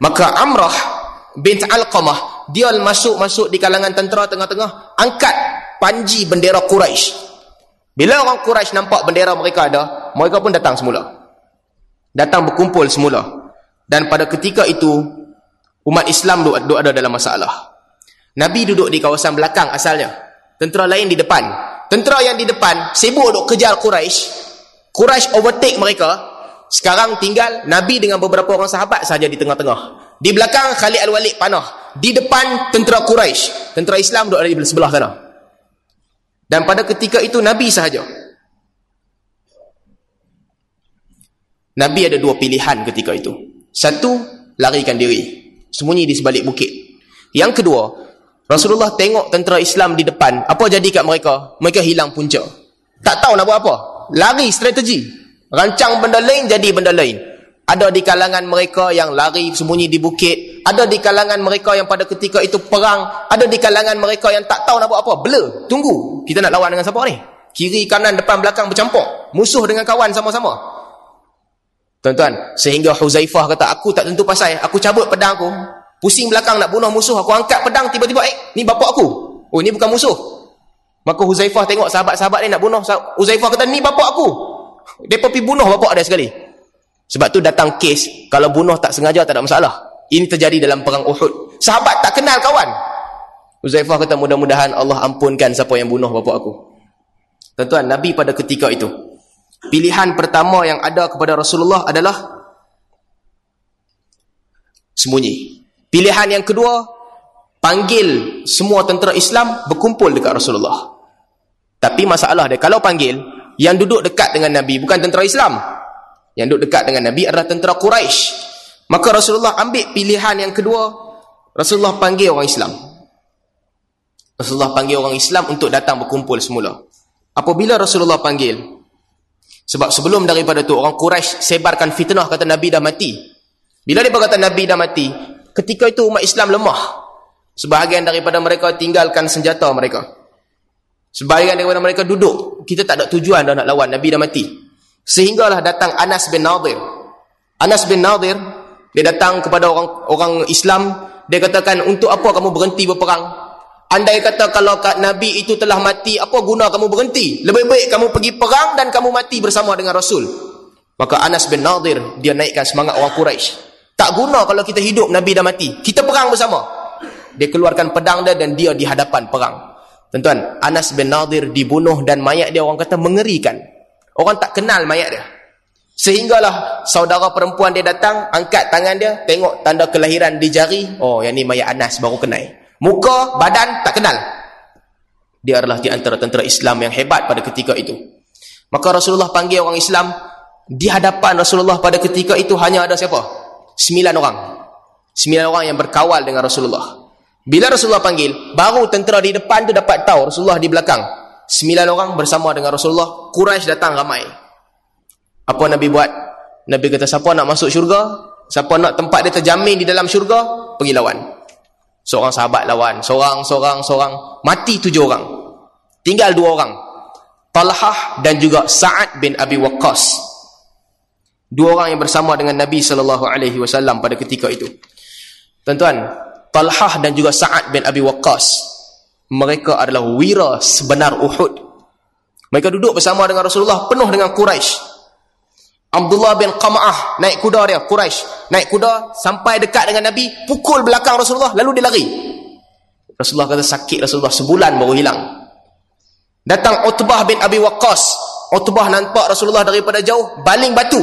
Maka Amrah bint Alqamah, dia masuk-masuk di kalangan tentera tengah-tengah, angkat panji bendera Quraisy. Bila orang Quraisy nampak bendera mereka ada, mereka pun datang semula. Datang berkumpul semula. Dan pada ketika itu, umat Islam duduk ada dalam masalah. Nabi duduk di kawasan belakang asalnya. Tentera lain di depan. tentera yang di depan sibuk duk kejar Quraisy overtake mereka. Sekarang tinggal Nabi dengan beberapa orang sahabat saja di tengah-tengah. Di belakang Khalid al-Walid panah, di depan tentera Quraisy, tentera Islam duk ada di sebelah sana. Dan pada ketika itu Nabi sahaja. Nabi ada dua pilihan ketika itu. Satu, larikan diri, sembunyi di sebalik bukit. Yang kedua, Rasulullah tengok tentera Islam di depan, apa jadi kat mereka? Mereka hilang punca, tak tahu nak buat apa, lari strategi, rancang benda lain jadi benda lain. Ada di kalangan mereka yang lari sembunyi di bukit, ada di kalangan mereka yang pada ketika itu perang, ada di kalangan mereka yang tak tahu nak buat apa, blur, tunggu, kita nak lawan dengan siapa ni? Kiri, kanan, depan, belakang bercampur, musuh dengan kawan sama-sama. Tuan-tuan, sehingga Huzaifah kata, aku tak tentu pasal, aku cabut pedang aku, pusing belakang nak bunuh musuh, aku angkat pedang, tiba-tiba ni bapak aku, oh ni bukan musuh. Maka Huzaifah tengok sahabat-sahabat ni nak bunuh, Huzaifah kata, ni bapak aku. Mereka pergi bunuh bapak dia sekali. Sebab tu datang kes, kalau bunuh tak sengaja tak ada masalah. Ini terjadi dalam perang Uhud. Sahabat tak kenal kawan. Huzaifah kata, mudah-mudahan Allah ampunkan siapa yang bunuh bapak aku. Tuan-tuan, Nabi pada ketika itu, pilihan pertama yang ada kepada Rasulullah adalah sembunyi. Pilihan yang kedua, panggil semua tentera Islam berkumpul dekat Rasulullah. Tapi masalah dia, kalau panggil, yang duduk dekat dengan Nabi bukan tentera Islam, yang duduk dekat dengan Nabi adalah tentera Quraisy. Maka Rasulullah ambil pilihan yang kedua. Rasulullah panggil orang Islam. Rasulullah panggil orang Islam untuk datang berkumpul semula. Apabila Rasulullah panggil, sebab sebelum daripada tu orang Quraisy sebarkan fitnah kata Nabi dah mati. Bila dia berkata Nabi dah mati, ketika itu umat Islam lemah. Sebahagian daripada mereka tinggalkan senjata mereka, sebahagian daripada mereka duduk, kita tak ada tujuan dah nak lawan, Nabi dah mati. Sehinggalah datang Anas bin an-Nadr. Anas bin an-Nadr, dia datang kepada orang Islam, dia katakan, untuk apa kamu berhenti berperang? Andai kata kalau Nabi itu telah mati, apa guna kamu berhenti? Lebih baik kamu pergi perang dan kamu mati bersama dengan Rasul. Maka Anas bin an-Nadr, dia naikkan semangat orang Quraisy. Tak guna kalau kita hidup, Nabi dah mati, kita perang bersama. Dia keluarkan pedang dia dan dia di hadapan perang. Tuan-tuan, Anas bin an-Nadr dibunuh dan mayat dia, orang kata, mengerikan. Orang tak kenal mayat dia. Sehinggalah saudara perempuan dia datang, angkat tangan dia, tengok tanda kelahiran di jari, oh yang ni mayat Anas, baru kenal. Muka, badan, tak kenal. Dia adalah di antara tentera Islam yang hebat pada ketika itu. Maka Rasulullah panggil orang Islam. Di hadapan Rasulullah pada ketika itu hanya ada siapa? 9 orang. 9 orang yang berkawal dengan Rasulullah. Bila Rasulullah panggil, baru tentera di depan tu dapat tahu Rasulullah di belakang. 9 orang bersama dengan Rasulullah. Quraisy datang ramai. Apa Nabi buat? Nabi kata, siapa nak masuk syurga, siapa nak tempat dia terjamin di dalam syurga, pergi lawan. Seorang sahabat lawan, seorang, mati 7 orang. Tinggal 2 orang. Talhah dan juga Sa'd bin Abi Waqqas. 2 orang yang bersama dengan Nabi SAW pada ketika itu. Tuan-tuan, Talhah dan juga Sa'd bin Abi Waqqas, mereka adalah wira sebenar Uhud. Mereka duduk bersama dengan Rasulullah, penuh dengan Quraisy. Abdullah bin Qama'ah naik kuda dia, Quraisy naik kuda, sampai dekat dengan Nabi, pukul belakang Rasulullah, lalu dia lari. Rasulullah kata sakit Rasulullah, sebulan baru hilang. Datang Utbah bin Abi Waqqas. Utbah nampak Rasulullah daripada jauh, baling batu,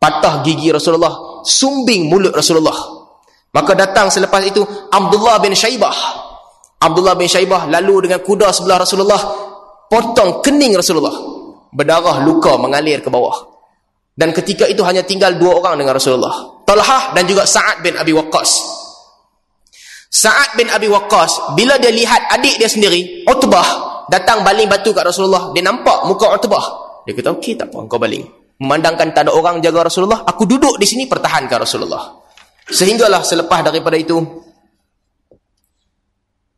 patah gigi Rasulullah, sumbing mulut Rasulullah. Maka datang selepas itu Abdullah bin Syaibah. Abdullah bin Syaibah lalu dengan kuda sebelah Rasulullah, potong kening Rasulullah, berdarah, luka mengalir ke bawah. Dan ketika itu hanya tinggal 2 orang dengan Rasulullah, Talhah dan juga Sa'd bin Abi Waqqas. Sa'd bin Abi Waqqas, bila dia lihat adik dia sendiri Utbah datang baling batu kat Rasulullah, dia nampak muka Utbah, dia kata, okey tak apa, kau baling. Memandangkan tak ada orang jaga Rasulullah, aku duduk di sini pertahankan Rasulullah. Sehinggalah selepas daripada itu,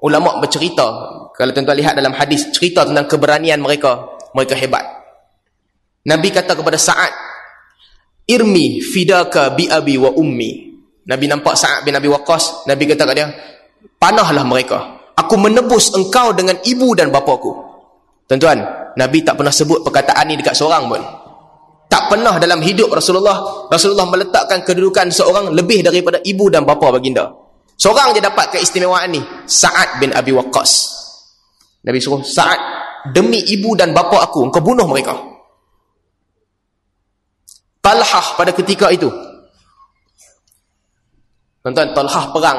ulama' bercerita, kalau tuan-tuan lihat dalam hadis, cerita tentang keberanian mereka. Mereka hebat. Nabi kata kepada Sa'ad, irmi fidaka bi'abi wa ummi. Nabi nampak Sa'ad bin Abi Waqqas, Nabi kata kat dia, panahlah mereka, aku menebus engkau dengan ibu dan bapaku. Tuan-tuan, Nabi tak pernah sebut perkataan ni dekat seorang pun. Tak pernah dalam hidup Rasulullah meletakkan kedudukan seorang lebih daripada ibu dan bapa baginda. Seorang je dapat keistimewaan ni, Sa'd bin Abi Waqqas. Nabi suruh Sa'd demi ibu dan bapa aku, engkau bunuh mereka. Talhah pada ketika itu, tuan-tuan, Talhah perang,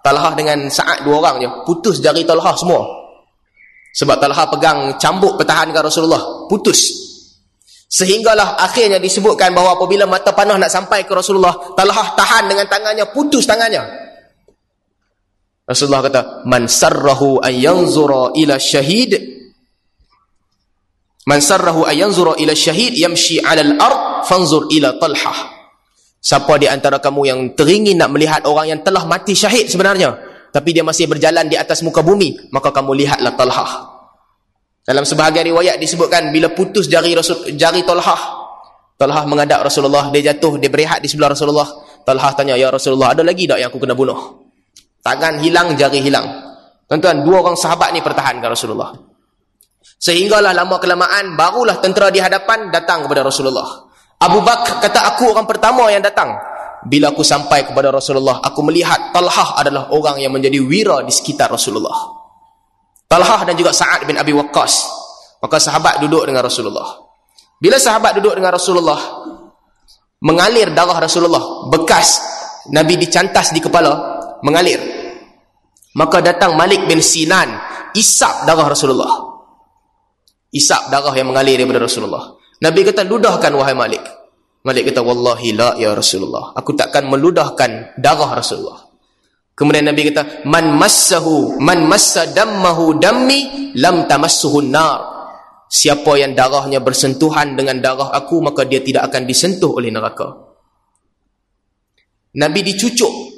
Talhah dengan Sa'ad dua orang je, putus jari Talhah semua. Sebab Talhah pegang cambuk pertahankan Rasulullah, putus. Sehinggalah akhirnya disebutkan bahawa apabila mata panah nak sampai ke Rasulullah, Talhah tahan dengan tangannya, putus tangannya. Rasulullah kata, man sarrahu an yanzura ila syahid, man sarrahu an yanzura ila syahid yamshi ala al-ard fanzur ila Talhah. Siapa di antara kamu yang teringin nak melihat orang yang telah mati syahid sebenarnya, tapi dia masih berjalan di atas muka bumi, maka kamu lihatlah Talhah. Dalam sebahagian riwayat disebutkan bila putus jari Talhah, Talhah menghadap Rasulullah, dia jatuh, dia berehat di sebelah Rasulullah. Talhah tanya, ya Rasulullah, ada lagi tak yang aku kena bunuh? Tangan hilang, jari hilang. Tuan-tuan, dua orang sahabat ni pertahankan Rasulullah. Sehinggalah lama kelamaan, barulah tentera di hadapan datang kepada Rasulullah. Abu Bakar kata, aku orang pertama yang datang. Bila aku sampai kepada Rasulullah, aku melihat Talhah adalah orang yang menjadi wira di sekitar Rasulullah. Talhah dan juga Sa'd bin Abi Waqqas. Maka sahabat duduk dengan Rasulullah. Bila sahabat duduk dengan Rasulullah, mengalir darah Rasulullah, bekas Nabi dicantas di kepala, mengalir. Maka datang Malik bin Sinan, isap darah Rasulullah. Isap darah yang mengalir daripada Rasulullah. Nabi kata, ludahkan wahai Malik. Malik kata, wallahi la ya Rasulullah, aku takkan meludahkan darah Rasulullah. Kemudian Nabi kata, man massa dammahu dammi lam tamassuhu nar. Siapa yang darahnya bersentuhan dengan darah aku, maka dia tidak akan disentuh oleh neraka. Nabi dicucuk.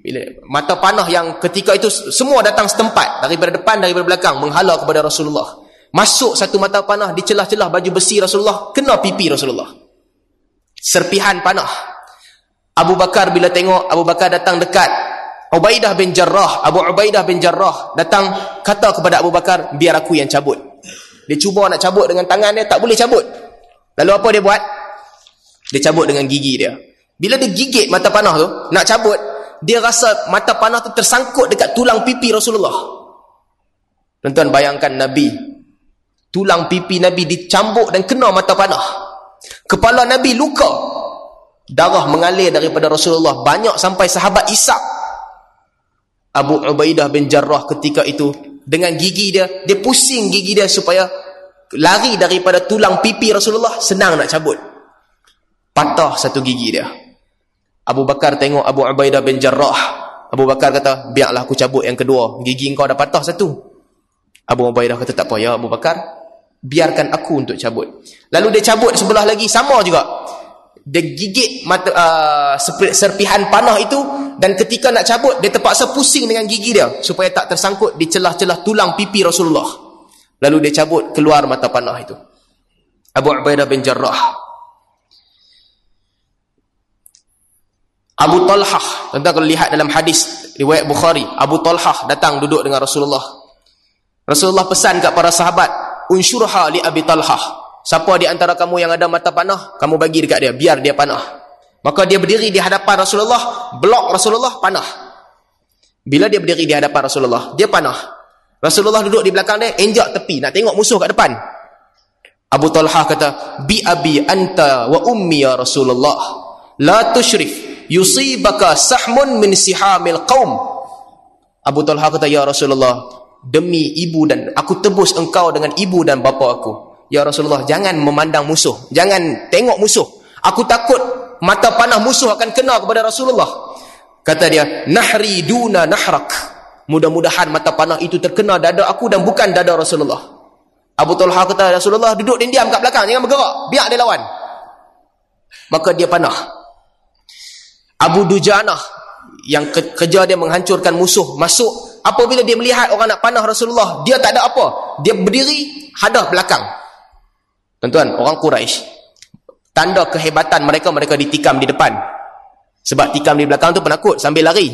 Bila mata panah yang ketika itu semua datang setempat, daripada depan, daripada belakang, menghala kepada Rasulullah. Masuk satu mata panah di celah-celah baju besi Rasulullah, kena pipi Rasulullah. Serpihan panah. Abu Bakar bila tengok, Abu Bakar datang dekat. Abu Ubaidah bin Jarrah datang, kata kepada Abu Bakar, biar aku yang cabut. Dia cuba nak cabut dengan tangan dia, tak boleh cabut. Lalu apa dia buat? Dia cabut dengan gigi dia. Bila dia gigit mata panah tu, nak cabut, dia rasa mata panah tu tersangkut dekat tulang pipi Rasulullah. Tuan-tuan, bayangkan Nabi, tulang pipi Nabi dicambuk dan kena mata panah. Kepala Nabi luka. Darah mengalir daripada Rasulullah, banyak sampai sahabat isap. Abu Ubaidah bin Jarrah ketika itu dengan gigi dia, dia pusing gigi dia supaya lari daripada tulang pipi Rasulullah, senang nak cabut. Patah satu gigi dia. Abu Bakar tengok Abu Ubaidah bin Jarrah. Abu Bakar kata, biarlah aku cabut yang kedua, gigi engkau dah patah satu. Abu Ubaidah kata, tak apa ya Abu Bakar, biarkan aku untuk cabut. Lalu dia cabut sebelah lagi, sama juga. Dia gigit mata, serpihan panah itu, dan ketika nak cabut, dia terpaksa pusing dengan gigi dia supaya tak tersangkut di celah-celah tulang pipi Rasulullah. Lalu dia cabut, keluar mata panah itu. Abu Ubaidah bin Jarrah. Abu Talhah, tuan-tuan kalau lihat dalam hadis riwayat Bukhari, Abu Talhah datang duduk dengan Rasulullah. Rasulullah pesan kat para sahabat, unsyurha li Abi Talhah. Siapa di antara kamu yang ada mata panah, kamu bagi dekat dia, biar dia panah. Maka dia berdiri di hadapan Rasulullah, blok Rasulullah, panah. Bila dia berdiri di hadapan Rasulullah, dia panah. Rasulullah duduk di belakang dia, injak tepi, nak tengok musuh kat depan. Abu Talhah kata, bi abi anta wa ummi ya Rasulullah, la tushrif yusibaka sahmun min sihamil qaum. Abu Talhah kata, ya Rasulullah, demi ibu dan aku tebus engkau dengan ibu dan bapa aku. Ya Rasulullah, jangan memandang musuh, jangan tengok musuh, aku takut mata panah musuh akan kena kepada Rasulullah. Kata dia, nahri duna nahrak, mudah-mudahan mata panah itu terkena dada aku dan bukan dada Rasulullah. Abu Talhah kata, Rasulullah duduk diam kat belakang, jangan bergerak, biar dia lawan. Maka dia panah. Abu Dujanah yang kerja dia menghancurkan musuh masuk, apabila dia melihat orang nak panah Rasulullah, dia tak ada apa, dia berdiri hadah belakang. Tuan-tuan, orang Quraisy, tanda kehebatan mereka, mereka ditikam di depan. Sebab tikam di belakang tu penakut, sambil lari.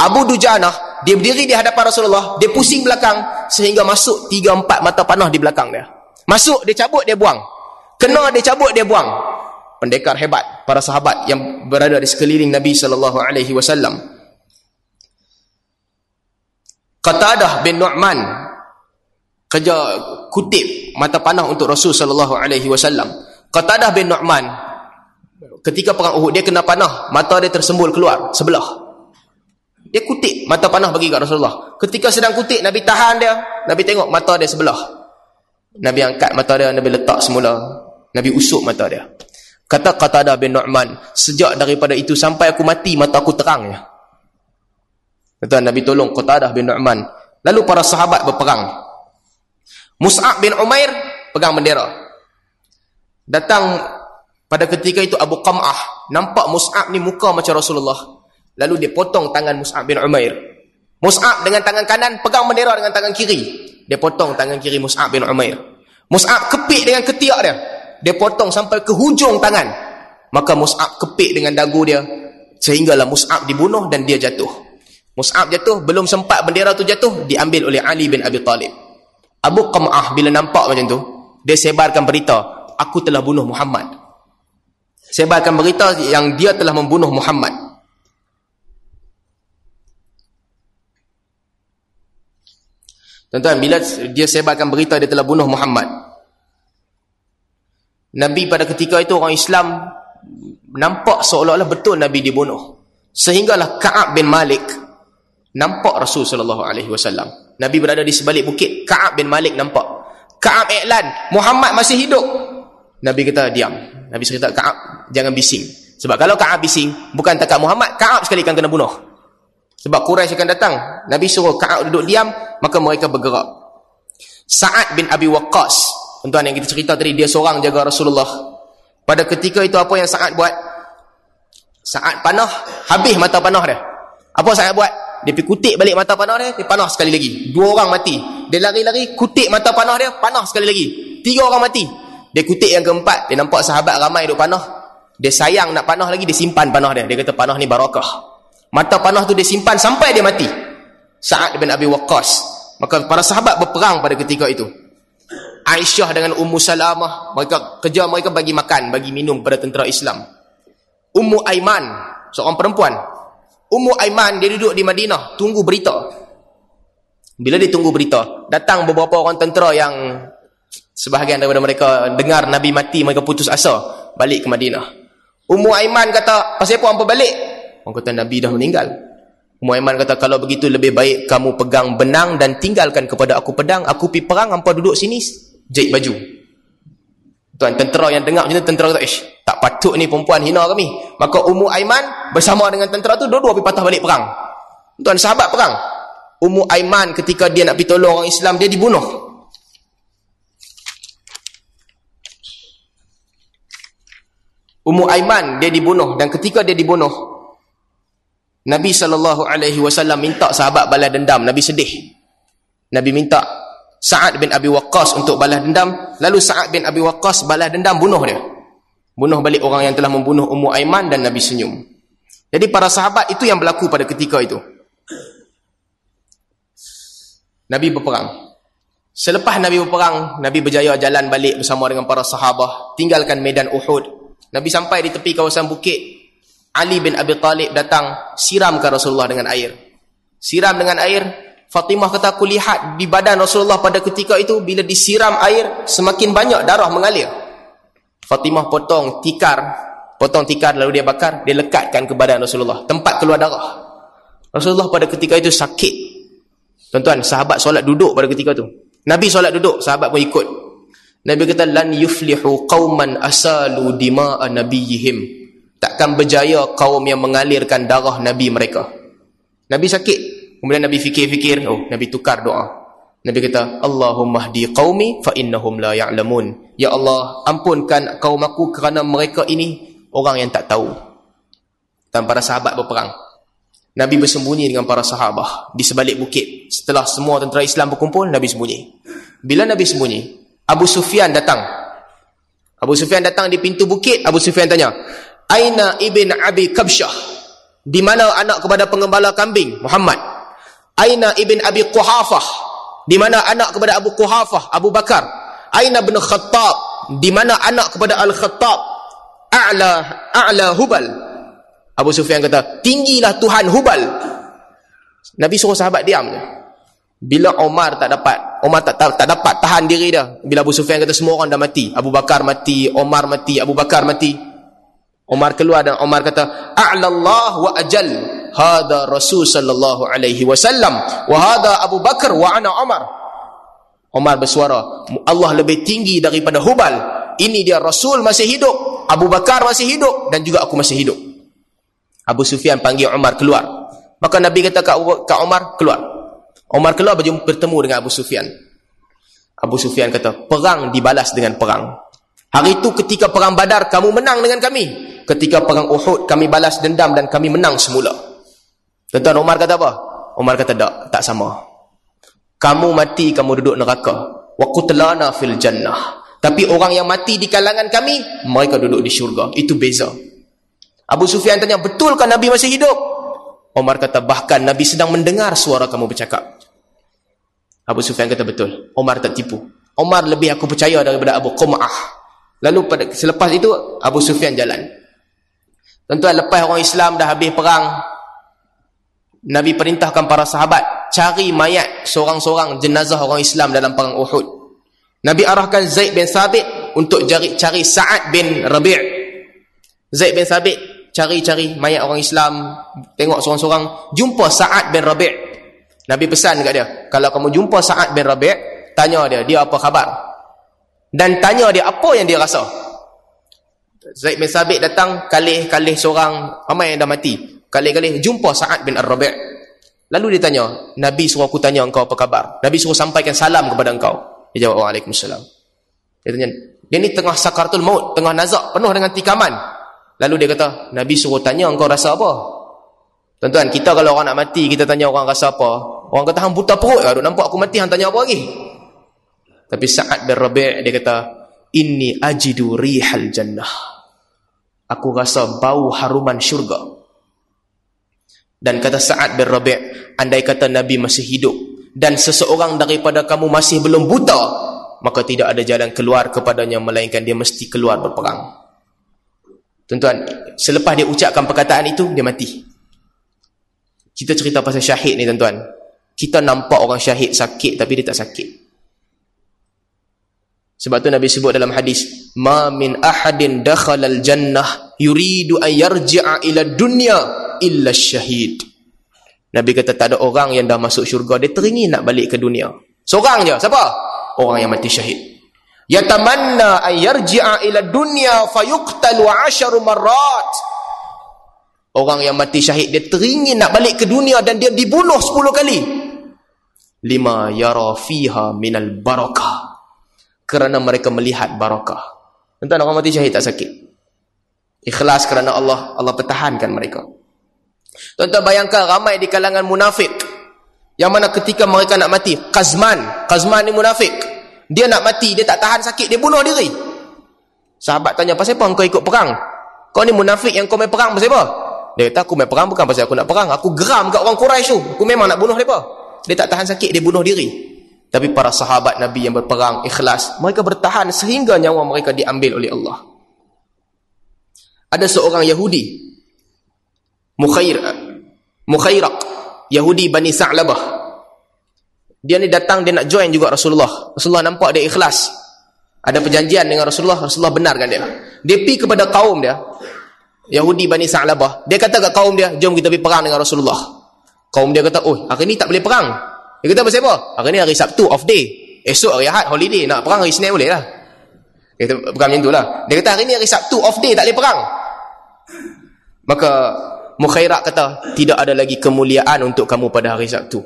Abu Dujanah, dia berdiri di hadapan Rasulullah, dia pusing belakang, sehingga masuk 3-4 mata panah di belakang dia. Masuk, dia cabut, dia buang. Kena, dia cabut, dia buang. Pendekar hebat, para sahabat yang berada di sekeliling Nabi SAW. Qatadah bin Nu'man, kerja kutip mata panah untuk Rasul sallallahu alaihi wasallam. Qatadah bin Nu'man ketika perang Uhud dia kena panah, mata dia tersembul keluar sebelah. Dia kutip mata panah bagi kat Rasulullah. Ketika sedang kutip Nabi tahan dia, Nabi tengok mata dia sebelah. Nabi angkat mata dia, Nabi letak semula, Nabi usuk mata dia. Kata Qatadah bin Nu'man, sejak daripada itu sampai aku mati, mata aku terang je. Kata Nabi tolong Qatadah bin Nu'man. Lalu para sahabat berperang. Mus'ab bin Umair pegang bendera. Datang pada ketika itu Abu Qam'ah. Nampak Mus'ab ni muka macam Rasulullah. Lalu dia potong tangan Mus'ab bin Umair. Mus'ab dengan tangan kanan pegang bendera dengan tangan kiri. Dia potong tangan kiri Mus'ab bin Umair. Mus'ab kepit dengan ketiak dia. Dia potong sampai ke hujung tangan. Maka Mus'ab kepit dengan dagu dia. Sehinggalah Mus'ab dibunuh dan dia jatuh. Mus'ab jatuh, belum sempat bendera tu jatuh, diambil oleh Ali bin Abi Talib. Abu Qam'ah bila nampak macam tu, dia sebarkan berita, aku telah bunuh Muhammad. Sebarkan berita yang dia telah membunuh Muhammad. Tuan-tuan, bila dia sebarkan berita dia telah bunuh Muhammad, Nabi pada ketika itu orang Islam nampak seolah-olah betul Nabi dibunuh. Sehinggalah Ka'ab bin Malik nampak Rasul sallallahu alaihi wasallam. Nabi berada di sebalik bukit, Ka'ab bin Malik nampak. Ka'ab iklan, Muhammad masih hidup. Nabi kata diam. Nabi cerita Ka'ab jangan bising. Sebab kalau Ka'ab bising, bukan takat Muhammad, Ka'ab sekali akan kena bunuh. Sebab Quraisy akan datang. Nabi suruh Ka'ab duduk diam, maka mereka bergerak. Sa'd bin Abi Waqqas, tuan-tuan yang kita cerita tadi, dia seorang jaga Rasulullah. Pada ketika itu apa yang Sa'ad buat? Sa'ad panah, habis mata panah dia. Apa Sa'ad buat? Dia pergi kutip balik mata panah dia, dia panah sekali lagi. Dua orang mati. Dia lari-lari, kutip mata panah dia, panah sekali lagi. Tiga orang mati. Dia kutip yang keempat, dia nampak sahabat ramai duk panah. Dia sayang nak panah lagi, dia simpan panah dia. Dia kata panah ni barakah. Mata panah tu dia simpan sampai dia mati. Sa'ad bin Abi Waqqas. Maka para sahabat berperang pada ketika itu. Aisyah dengan Ummu Salamah, mereka bagi makan, bagi minum pada tentera Islam. Ummu Aiman, seorang perempuan. Ummu Aiman, dia duduk di Madinah, tunggu berita. Bila dia tunggu berita, datang beberapa orang tentera yang sebahagian daripada mereka dengar Nabi mati, mereka putus asa, balik ke Madinah. Ummu Aiman kata, pasal apa hampa balik? Orang kata, Nabi dah meninggal. Ummu Aiman kata, kalau begitu lebih baik kamu pegang benang dan tinggalkan kepada aku pedang, aku pergi perang, hampa duduk sini jahit baju. Tuan, tentera yang dengar macam tu, tentera kata, tak patut ni perempuan hina kami. Maka Ummu Aiman bersama dengan tentera tu, dua-dua pergi patah balik perang. Tuan, sahabat perang. Ummu Aiman ketika dia nak pergi tolong orang Islam, dia dibunuh. Ummu Aiman, dia dibunuh. Dan ketika dia dibunuh, Nabi SAW minta sahabat balas dendam. Nabi sedih. Nabi minta Sa'd bin Abi Waqqas untuk balas dendam. Lalu Sa'd bin Abi Waqqas balas dendam, bunuh dia. Bunuh balik orang yang telah membunuh Ummu Aiman, dan Nabi senyum. Jadi para sahabat, itu yang berlaku pada ketika itu. Nabi berperang. Selepas Nabi berperang, Nabi berjaya jalan balik bersama dengan para sahabah, tinggalkan medan Uhud. Nabi sampai di tepi kawasan bukit. Ali bin Abi Talib datang, siramkan Rasulullah dengan air. Siram dengan air. Fatimah kata, aku lihat di badan Rasulullah pada ketika itu, bila disiram air, semakin banyak darah mengalir. Fatimah potong tikar, lalu dia bakar, dia lekatkan ke badan Rasulullah. Tempat keluar darah. Rasulullah pada ketika itu sakit. Tuan-tuan, sahabat solat duduk pada ketika itu. Nabi solat duduk, sahabat pun ikut. Nabi kata, lan yuflihu qauman asalu dima'a nabiyihim. Takkan berjaya kaum yang mengalirkan darah Nabi mereka. Nabi sakit. Kemudian Nabi fikir-fikir, Nabi tukar doa. Nabi kata, Allahumahdi qaumi fa innahum la ya'lamun. Ya Allah, ampunkan kaum aku kerana mereka ini orang yang tak tahu. Dan para sahabat berperang. Nabi bersembunyi dengan para sahabah di sebalik bukit. Setelah semua tentera Islam berkumpul, Nabi sembunyi. Bila Nabi sembunyi, Abu Sufyan datang. Abu Sufyan datang di pintu bukit. Abu Sufyan tanya, Aina ibn Abi Kabsyah? Di mana anak kepada pengembala kambing Muhammad? Aina ibn Abi Quhafah? Di mana anak kepada Abu Quhafah, Abu Bakar? Aina bin Khattab? Di mana anak kepada Al-Khattab? A'la Hubal. Abu Sufyan kata, tinggilah Tuhan Hubal. Nabi suruh sahabat diam. Bila Omar tak dapat Umar tak dapat tahan diri dia bila Abu Sufyan kata semua orang dah mati. Abu Bakar mati, Umar mati, Abu Bakar mati. Umar keluar dan Umar kata, "A'lallah wa ajal, hada Rasul sallallahu alaihi wasallam wa hada Abu Bakar wa ana Umar." Umar bersuara, "Allah lebih tinggi daripada Hubal. Ini dia Rasul masih hidup, Abu Bakar masih hidup dan juga aku masih hidup." Abu Sufyan panggil Umar keluar. Maka Nabi kata kat Umar, "Keluar." Umar keluar bertemu dengan Abu Sufyan. Abu Sufyan kata, "Perang dibalas dengan perang. Hari itu ketika perang Badar, kamu menang dengan kami. Ketika perang Uhud, kami balas dendam dan kami menang semula." Tuan-tuan, Umar kata apa? Umar kata, tak sama. Kamu mati, kamu duduk neraka. Wa qutlana fil jannah. Tapi orang yang mati di kalangan kami, mereka duduk di syurga. Itu beza. Abu Sufyan tanya, "Betulkah Nabi masih hidup?" Umar kata, "Bahkan Nabi sedang mendengar suara kamu bercakap." Abu Sufyan kata, "Betul, Omar tak tipu. Omar lebih aku percaya daripada Abu Qum'ah." Lalu selepas itu, Abu Sufyan jalan. Tuan-tuan, lepas orang Islam dah habis perang, Nabi perintahkan para sahabat, cari mayat seorang-seorang jenazah orang Islam dalam perang Uhud. Nabi arahkan Zaid bin Sabit untuk cari Sa'd bin Rabi'. Zaid bin Sabit cari-cari mayat orang Islam, tengok seorang-seorang, jumpa Sa'd bin Rabi'. Nabi pesan dekat dia, "Kalau kamu jumpa Sa'd bin Rabi', tanya dia, dia apa khabar? Dan tanya dia apa yang dia rasa." Zaid bin Sabit datang, kalih-kalih seorang, ramai yang dah mati. Kalih-kalih jumpa Sa'd bin ar-Rabi'. Lalu dia tanya, "Nabi suruh aku tanya engkau apa khabar. Nabi suruh sampaikan salam kepada engkau." Dia jawab, "Waalaikumsalam." Dia tanya, dia ni tengah sakaratul maut, tengah nazak, penuh dengan tikaman. Lalu dia kata, "Nabi suruh tanya engkau rasa apa?" Tuan-tuan, kita kalau orang nak mati, kita tanya orang rasa apa. Orang kata, "Hang buta perut lah, duk nampak aku mati, hang tanya apa lagi?" Tapi Sa'd bin Rabi' dia kata, "Inni ajidu rihal jannah." Aku rasa bau haruman syurga. Dan kata Sa'd bin Rabi', "Andai kata Nabi masih hidup dan seseorang daripada kamu masih belum buta, maka tidak ada jalan keluar kepadanya melainkan dia mesti keluar berperang." Tuan-tuan, selepas dia ucapkan perkataan itu, dia mati. Kita cerita pasal syahid ni, tuan-tuan. Kita nampak orang syahid sakit tapi dia tak sakit. Sebab tu Nabi sebut dalam hadis, "Ma min ahadin dakhalal jannah yuridu an yarji'a ila dunya illa syahid." Nabi kata tak ada orang yang dah masuk syurga dia teringin nak balik ke dunia. Seorang je, siapa? Orang yang mati syahid. "Yatamanna an yarji'a ila dunya fayuqtalu 10 marrat." Orang yang mati syahid, dia teringin nak balik ke dunia dan dia dibunuh 10 kali. "Lima yara fiha minal barakah." Kerana mereka melihat barakah. Tuan-tuan, orang mati syahid tak sakit. Ikhlas kerana Allah, Allah pertahankan mereka. Tuan-tuan, bayangkan ramai di kalangan munafik, yang mana ketika mereka nak mati, Qazman ni munafik. Dia nak mati, dia tak tahan sakit, dia bunuh diri. Sahabat tanya, "Pasal apa engkau ikut perang? Kau ni munafik yang kau main perang pasal apa?" Dia kata, "Aku main perang bukan pasal aku nak perang. Aku geram kat orang Quraisy tu. Aku memang nak bunuh mereka." Dia tak tahan sakit, dia bunuh diri. Tapi para sahabat Nabi yang berperang ikhlas, mereka bertahan sehingga nyawa mereka diambil oleh Allah. Ada seorang Yahudi, Mukhairaq, Yahudi Bani Sa'labah. Dia ni datang, dia nak join juga Rasulullah. Rasulullah nampak dia ikhlas, ada perjanjian dengan Rasulullah. Rasulullah benarkan dia. Dia pergi kepada kaum dia, Yahudi Bani Sa'labah. Dia kata kat kaum dia, "Jom kita pergi perang dengan Rasulullah." Kaum dia kata, "Oh, hari ni tak boleh perang." Dia kata, "Pasal apa?" "Hari ni hari Sabtu, off day. Esok hari Ahad, holiday. Nak perang hari Senin boleh lah." Dia kata, "Bukan macam tu lah." Dia kata, "Hari ni hari Sabtu, off day, tak boleh perang." Maka Mukhairaq kata, "Tidak ada lagi kemuliaan untuk kamu pada hari Sabtu.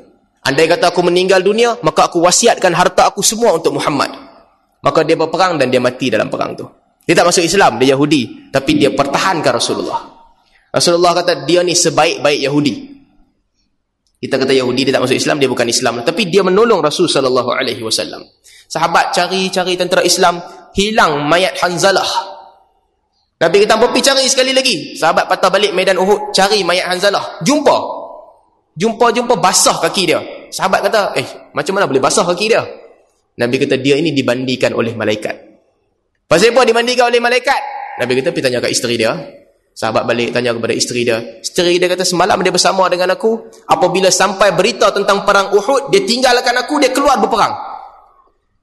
Andai kata aku meninggal dunia, maka aku wasiatkan harta aku semua untuk Muhammad." Maka dia berperang dan dia mati dalam perang tu. Dia tak masuk Islam, dia Yahudi, tapi dia pertahankan Rasulullah. Rasulullah kata dia ni sebaik-baik Yahudi. Kita kata Yahudi dia tak masuk Islam, dia bukan Islam, tapi dia menolong Rasul sallallahu alaihi wasallam. Sahabat cari-cari tentera Islam, hilang mayat Hanzalah. Nabi kata, "Pergi cari sekali lagi." Sahabat patah balik medan Uhud, cari mayat Hanzalah, jumpa. Jumpa basah kaki dia. Sahabat kata, "Macam mana boleh basah kaki dia?" Nabi kata, "Dia ini dibandikan oleh malaikat." Pasal apa dimandikan oleh malaikat? Nabi kata, "Pergi tanya kat isteri dia." Sahabat balik tanya kepada isteri dia. Isteri dia kata, "Semalam dia bersama dengan aku. Apabila sampai berita tentang perang Uhud, dia tinggalkan aku, dia keluar berperang.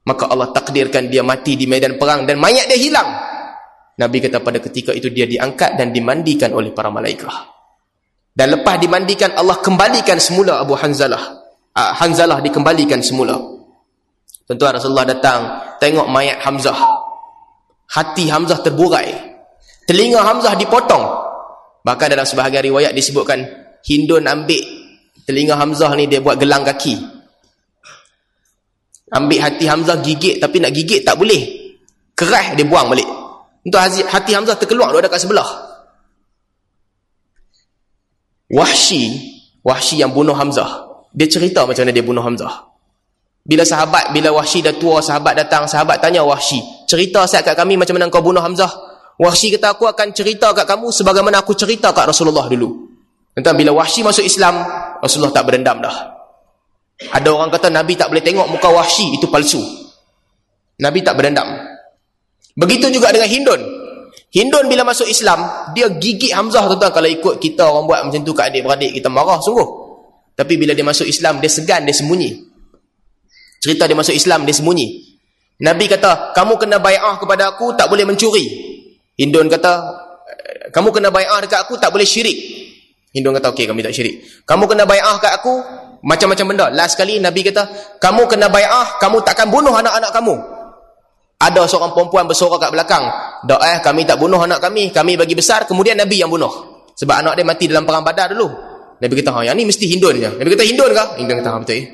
Maka Allah takdirkan dia mati di medan perang dan mayat dia hilang. Nabi kata pada ketika itu dia diangkat dan dimandikan oleh para malaikat. Dan lepas dimandikan, Allah kembalikan semula Abu Hanzalah. Hanzalah dikembalikan semula. Tuan-tuan, Rasulullah datang tengok mayat Hamzah. Hati Hamzah terburai. Telinga Hamzah dipotong. Bahkan dalam sebahagian riwayat disebutkan Hindun ambil telinga Hamzah ni, dia buat gelang kaki. Ambil hati Hamzah gigit, tapi nak gigit tak boleh. Keras, dia buang balik. Untuk hati Hamzah terkeluar, dia ada kat sebelah. Wahshi yang bunuh Hamzah, dia cerita macam mana dia bunuh Hamzah. Bila Wahshi dah tua, sahabat tanya Wahshi, cerita saya kat kami macam mana kau bunuh Hamzah. Wahshi kata, aku akan cerita kat kamu sebagaimana aku cerita kat Rasulullah dulu. Tentang bila Wahshi masuk Islam, Rasulullah tak berdendam dah. Ada orang kata Nabi tak boleh tengok muka Wahshi, itu palsu. Nabi tak berdendam. Begitu juga dengan Hindun bila masuk Islam, dia gigit Hamzah. Tuan-tuan, kalau ikut kita orang buat macam tu kat adik-beradik kita, marah sungguh. Tapi bila dia masuk Islam, dia segan, dia sembunyi. Cerita dia masuk Islam, dia sembunyi. Nabi kata, kamu kena bai'ah kepada aku, tak boleh mencuri. Hindun kata, kamu kena bai'ah dekat aku, tak boleh syirik. Hindun kata, okey, kami tak syirik. Kamu kena bai'ah kat aku macam-macam benda. Last kali Nabi kata, kamu kena bai'ah, kamu takkan bunuh anak-anak kamu. Ada seorang perempuan bersorak kat belakang, doa kami tak bunuh anak kami, kami bagi besar. Kemudian Nabi yang bunuh, sebab anak dia mati dalam perang Badar dulu. Nabi kata, yang ni mesti Hindun je. Nabi kata, Hindun kah? Hindun kata, betul ya.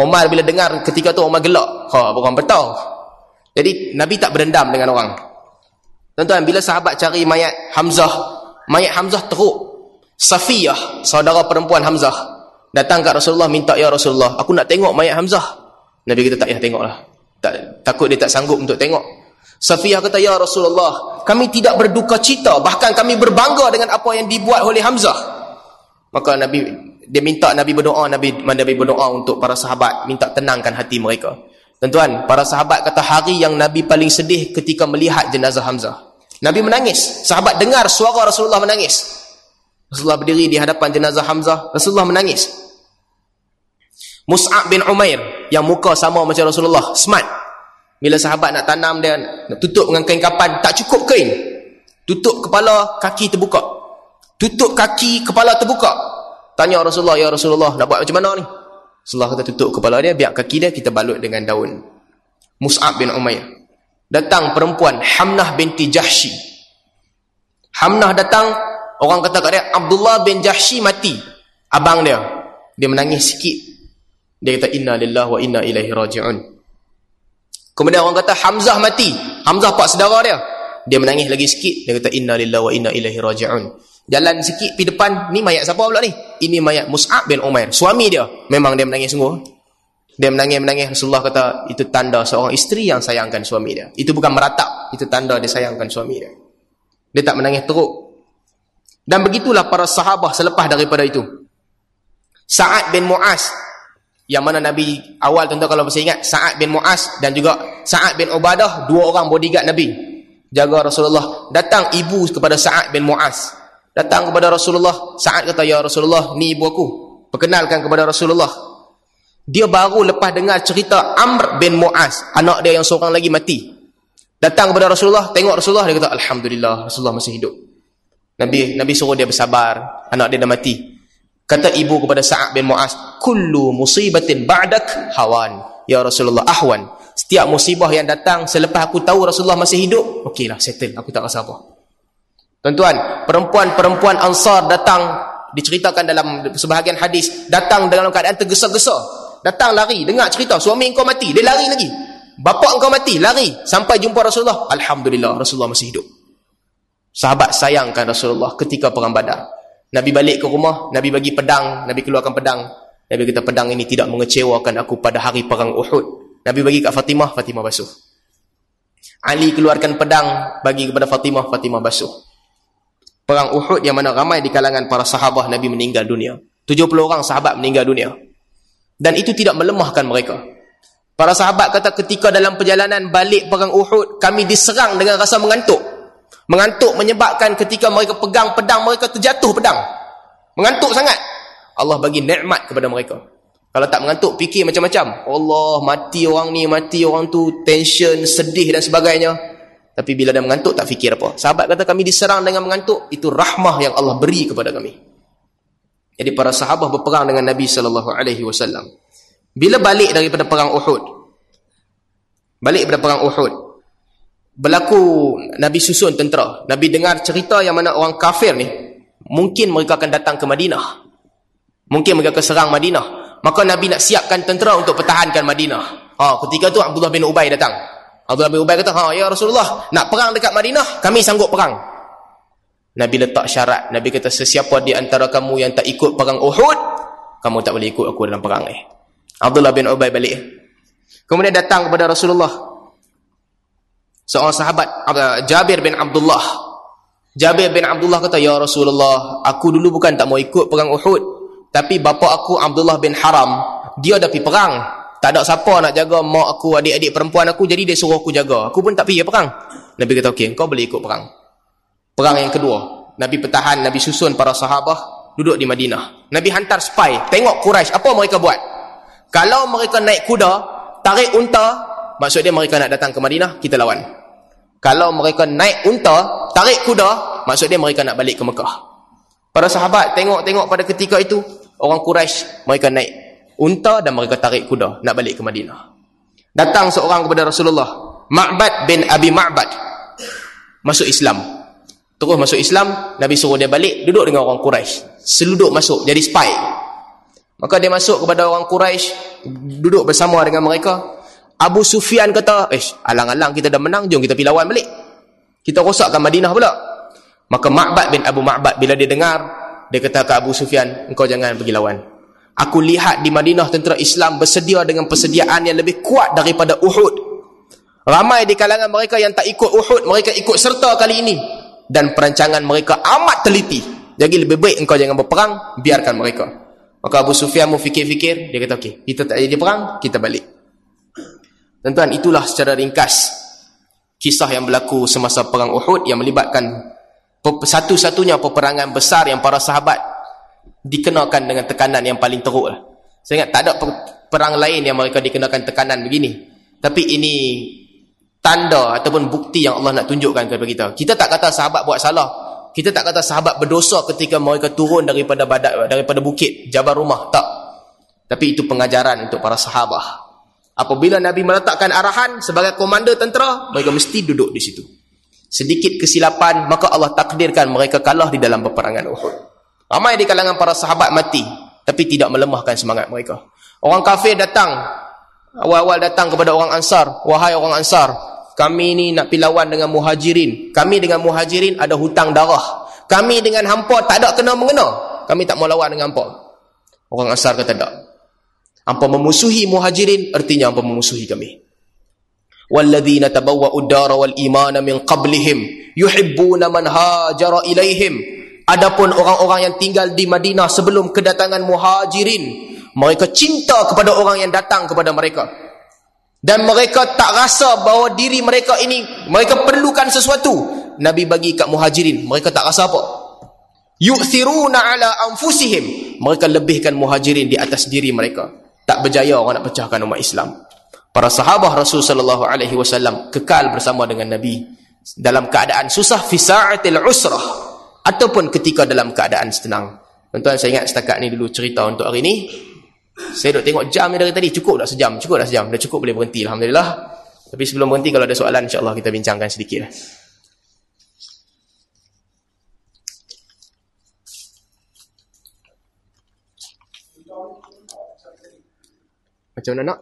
Umar bila dengar ketika tu, Umar gelak. Orang bertahu. Jadi Nabi tak berdendam dengan orang. Tuan-tuan, bila sahabat cari mayat Hamzah teruk, Safiyah, saudara perempuan Hamzah, datang kat Rasulullah minta, ya Rasulullah, aku nak tengok mayat Hamzah. Nabi kata, tak payah tengoklah, takut dia tak sanggup untuk tengok. Safiyah kata, ya Rasulullah, kami tidak berduka cita, bahkan kami berbangga dengan apa yang dibuat oleh Hamzah. Maka Nabi berdoa untuk para sahabat, minta tenangkan hati mereka. Tuan-tuan, para sahabat kata hari yang Nabi paling sedih ketika melihat jenazah Hamzah. Nabi menangis. Sahabat dengar suara Rasulullah menangis. Rasulullah berdiri di hadapan jenazah Hamzah, Rasulullah menangis. Mus'ab bin Umair yang muka sama macam Rasulullah, smart. Bila sahabat nak tanam dia, nak tutup dengan kain kapan, tak cukup kain. Tutup kepala, kaki terbuka. Tutup kaki, kepala terbuka. Tanya Rasulullah, ya Rasulullah, nak buat macam mana ni? Rasulullah kata, tutup kepala dia, biar kaki dia kita balut dengan daun. Mus'ab bin Umair. Datang perempuan Hamnah binti Jahshi. Hamnah datang, orang kata kat dia, Abdullah bin Jahshi mati, abang dia. Dia menangis sikit. Dia kata, inna lillahi wa inna ilaihi raji'un. Kemudian orang kata, Hamzah mati. Hamzah pak saudara dia. Dia menangis lagi sikit. Dia kata, inna lillahi wa inna ilaihi raji'un. Jalan sikit, pergi depan, ni mayat siapa pula ni? Ini mayat Mus'ab bin Umair, suami dia. Memang dia menangis sungguh. Dia menangis. Rasulullah kata, itu tanda seorang isteri yang sayangkan suami dia. Itu bukan meratap. Itu tanda dia sayangkan suami dia. Dia tak menangis teruk. Dan begitulah para sahabah selepas daripada itu. Sa'd bin Mu'adh, yang mana Nabi awal, tuan-tuan kalau masih ingat, Sa'd bin Mu'adh dan juga Sa'd bin Ubadah, dua orang bodyguard Nabi, jaga Rasulullah. Datang ibu kepada Sa'd bin Mu'adh. Datang kepada Rasulullah. Sa'd kata, ya Rasulullah, ni ibu aku. Perkenalkan kepada Rasulullah. Dia baru lepas dengar cerita Amr bin Mu'adh, anak dia yang seorang lagi mati. Datang kepada Rasulullah, tengok Rasulullah, dia kata, alhamdulillah, Rasulullah masih hidup. Nabi suruh dia bersabar, anak dia dah mati. Kata ibu kepada Sa'd bin Mu'adh, kullu musibatin ba'dak hawan. Ya Rasulullah, ahwan. Setiap musibah yang datang selepas aku tahu Rasulullah masih hidup, okeylah, settle, aku tak rasa apa. Tuan-tuan, perempuan-perempuan Ansar datang, diceritakan dalam sebahagian hadis, datang dalam keadaan tergesa-gesa. Datang lari, dengar cerita suami engkau mati, dia lari lagi. Bapa engkau mati, lari sampai jumpa Rasulullah. Alhamdulillah, Rasulullah masih hidup. Sahabat sayangkan Rasulullah ketika perang Badar. Nabi balik ke rumah, Nabi bagi pedang, Nabi keluarkan pedang. Nabi kata, pedang ini tidak mengecewakan aku pada hari perang Uhud. Nabi bagi kat Fatimah, Fatimah basuh. Ali keluarkan pedang, bagi kepada Fatimah, Fatimah basuh. Perang Uhud yang mana ramai di kalangan para sahabah Nabi meninggal dunia. 70 orang sahabat meninggal dunia. Dan itu tidak melemahkan mereka. Para sahabat kata, ketika dalam perjalanan balik perang Uhud, kami diserang dengan rasa mengantuk. Mengantuk menyebabkan ketika mereka pegang pedang, mereka terjatuh pedang. Mengantuk sangat. Allah bagi nikmat kepada mereka. Kalau tak mengantuk, fikir macam-macam. Allah, mati orang ni, mati orang tu, tension, sedih dan sebagainya. Tapi bila dah mengantuk, tak fikir apa. Sahabat kata kami diserang dengan mengantuk, itu rahmah yang Allah beri kepada kami. Jadi para sahabat berperang dengan Nabi SAW. Bila balik daripada perang Uhud, berlaku Nabi susun tentera. Nabi dengar cerita yang mana orang kafir ni, mungkin mereka akan datang ke Madinah. Mungkin mereka akan serang Madinah. Maka Nabi nak siapkan tentera untuk pertahankan Madinah. Ketika tu Abdullah bin Ubay datang. Abdullah bin Ubay kata, ya Rasulullah, nak perang dekat Madinah, kami sanggup perang. Nabi letak syarat. Nabi kata, sesiapa di antara kamu yang tak ikut perang Uhud, kamu tak boleh ikut aku dalam perang ni. Abdullah bin Ubay balik. Kemudian datang kepada Rasulullah seorang sahabat, Jabir bin Abdullah. Jabir bin Abdullah kata, ya Rasulullah, aku dulu bukan tak mau ikut perang Uhud, tapi bapa aku Abdullah bin Haram, dia dah pergi perang. Tak ada siapa nak jaga mak aku, adik-adik perempuan aku, jadi dia suruh aku jaga. Aku pun tak pergi perang. Nabi kata, okey, kau boleh ikut perang. Perang yang kedua, Nabi pertahan, Nabi susun para sahabah duduk di Madinah. Nabi hantar spy, tengok Quraisy, apa mereka buat. Kalau mereka naik kuda, tarik unta, maksud dia mereka nak datang ke Madinah, kita lawan. Kalau mereka naik unta, tarik kuda, maksud dia mereka nak balik ke Mekah. Para sahabat tengok-tengok pada ketika itu, orang Quraisy mereka naik unta dan mereka tarik kuda nak balik ke Madinah. Datang seorang kepada Rasulullah, Ma'bad bin Abi Ma'bad, masuk Islam. Terus masuk Islam, Nabi suruh dia balik duduk dengan orang Quraisy, seluduk masuk jadi spy. Maka dia masuk kepada orang Quraisy, duduk bersama dengan mereka. Abu Sufyan kata, alang-alang kita dah menang, jom kita pergi lawan balik, kita rosakkan Madinah pula. Maka Ma'bad bin Abu Ma'bad bila dia dengar, dia kata ke Abu Sufyan, engkau jangan pergi lawan. Aku lihat di Madinah tentera Islam bersedia dengan persediaan yang lebih kuat daripada Uhud. Ramai di kalangan mereka yang tak ikut Uhud, mereka ikut serta kali ini. Dan perancangan mereka amat teliti. Jadi lebih baik engkau jangan berperang, biarkan mereka. Maka Abu Sufyan pun fikir-fikir, dia kata, okey, kita tak jadi perang, kita balik. Tuan-tuan, itulah secara ringkas kisah yang berlaku semasa perang Uhud yang melibatkan satu-satunya peperangan besar yang para sahabat dikenakan dengan tekanan yang paling teruk. Saya ingat tak ada perang lain yang mereka dikenakan tekanan begini. Tapi ini tanda ataupun bukti yang Allah nak tunjukkan kepada kita. Kita tak kata sahabat buat salah, kita tak kata sahabat berdosa ketika mereka turun daripada bukit Jabal Rumah, tak. Tapi itu pengajaran untuk para sahabat. Apabila Nabi meletakkan arahan sebagai komander tentera, mereka mesti duduk di situ. Sedikit kesilapan, maka Allah takdirkan mereka kalah di dalam peperangan Uhud. Ramai di kalangan para sahabat mati, tapi tidak melemahkan semangat mereka. Orang kafir datang, awal-awal datang kepada orang Ansar. Wahai orang Ansar, kami ni nak pilawan dengan muhajirin. Kami dengan muhajirin ada hutang darah. Kami dengan hampa tak ada kena-mengena. Kami tak mau lawan dengan hampa. Orang Ansar kata tak. Hampa memusuhi muhajirin, artinya hampa memusuhi kami. وَالَّذِينَ تَبَوَّأُ الدَّارَ وَالْإِمَانَ مِنْ قَبْلِهِمْ يُحِبُّونَ مَنْ هَاجَرَ إِلَيْهِمْ. Adapun orang-orang yang tinggal di Madinah sebelum kedatangan muhajirin, mereka cinta kepada orang yang datang kepada mereka. Dan mereka tak rasa bahawa diri mereka ini, mereka perlukan sesuatu. Nabi bagi kat muhajirin, mereka tak rasa apa. يُؤْثِرُونَ عَلَىٰ أَنْفُسِهِمْ. Mereka lebihkan muhajirin di atas diri mereka. Tak berjaya orang nak pecahkan umat Islam. Para sahabah Rasul sallallahu alaihi wasallam kekal bersama dengan Nabi dalam keadaan susah, fi sa'atil usrah, ataupun ketika dalam keadaan senang. Tuan-tuan, saya ingat setakat ni dulu cerita untuk hari ni. Saya duk tengok jam ni dari tadi, cukup dah sejam. Dah cukup, boleh berhenti, alhamdulillah. Tapi sebelum berhenti, kalau ada soalan insya-Allah kita bincangkan sedikit. Macam mana nak?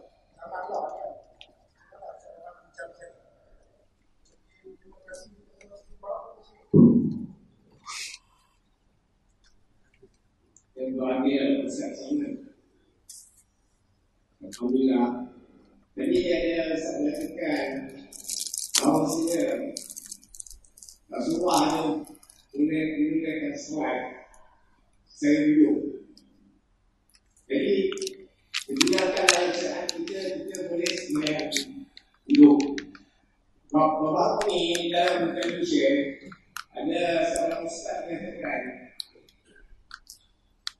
Ambil besar sana. Alhamdulillah. Tadi ada sahabat tekan awal saya Rasulullah tu menggunakan surat saya dulu. Jadi gunakan alasan kita boleh semayang duduk. Bapak ni dalam Malaysia ada seorang ustaz mengatakan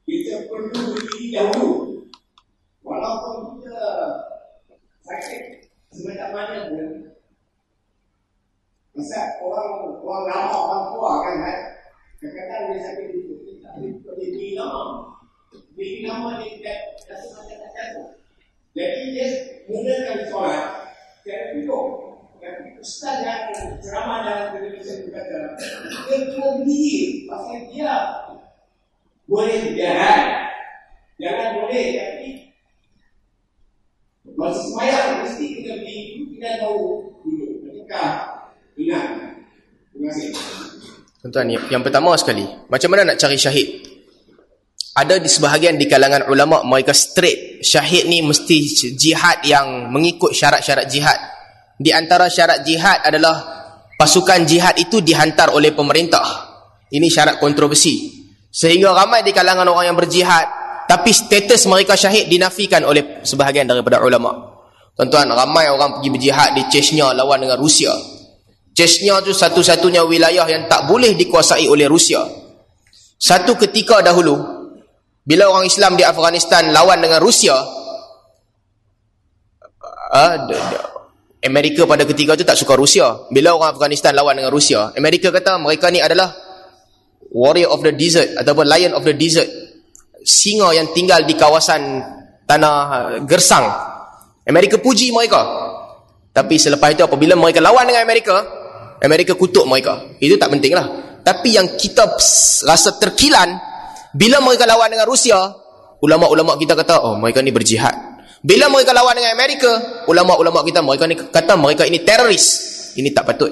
kita perlu berdiri dahulu sebanyak banyak pun. Masa orang lama, orang tua kan kan, kadang-kadang dia sampai ditutupi, tapi dia beri nama. Beri nama dia tak semacam-macam pun. Jadi dia mulakan solat, dia duduk. Dan ustaz yang ceramah dalam televisyen berkata, dia kena berdiri, pasal dia boleh berjalan, jangan boleh, tapi masa semayang mesti kena berdiri, kita tahu duduk, mereka benar. Terima kasih. Tuan-tuan, yang pertama sekali, macam mana nak cari syahid? Ada di sebahagian di kalangan ulama' mereka straight, syahid ni mesti jihad yang mengikut syarat-syarat jihad. Di antara syarat jihad adalah pasukan jihad itu dihantar oleh pemerintah. Ini syarat kontroversi. Sehingga ramai di kalangan orang yang berjihad, tapi status mereka syahid dinafikan oleh sebahagian daripada ulama. Tuan-tuan, ramai orang pergi berjihad di Chechnya lawan dengan Rusia. Chechnya tu satu-satunya wilayah yang tak boleh dikuasai oleh Rusia. Satu ketika dahulu, bila orang Islam di Afghanistan lawan dengan Rusia, Amerika pada ketika itu tak suka Rusia. Bila orang Afghanistan lawan dengan Rusia, Amerika kata mereka ni adalah warrior of the desert ataupun lion of the desert, singa yang tinggal di kawasan tanah gersang. Amerika puji mereka. Tapi selepas itu apabila mereka lawan dengan Amerika, Amerika kutuk mereka. Itu tak penting lah. Tapi yang kita rasa terkilan, bila mereka lawan dengan Rusia, ulama-ulama kita kata, oh mereka ni berjihad. Bila mereka lawan dengan Amerika, ulama-ulama kita mereka ni kata mereka ini teroris. Ini tak patut.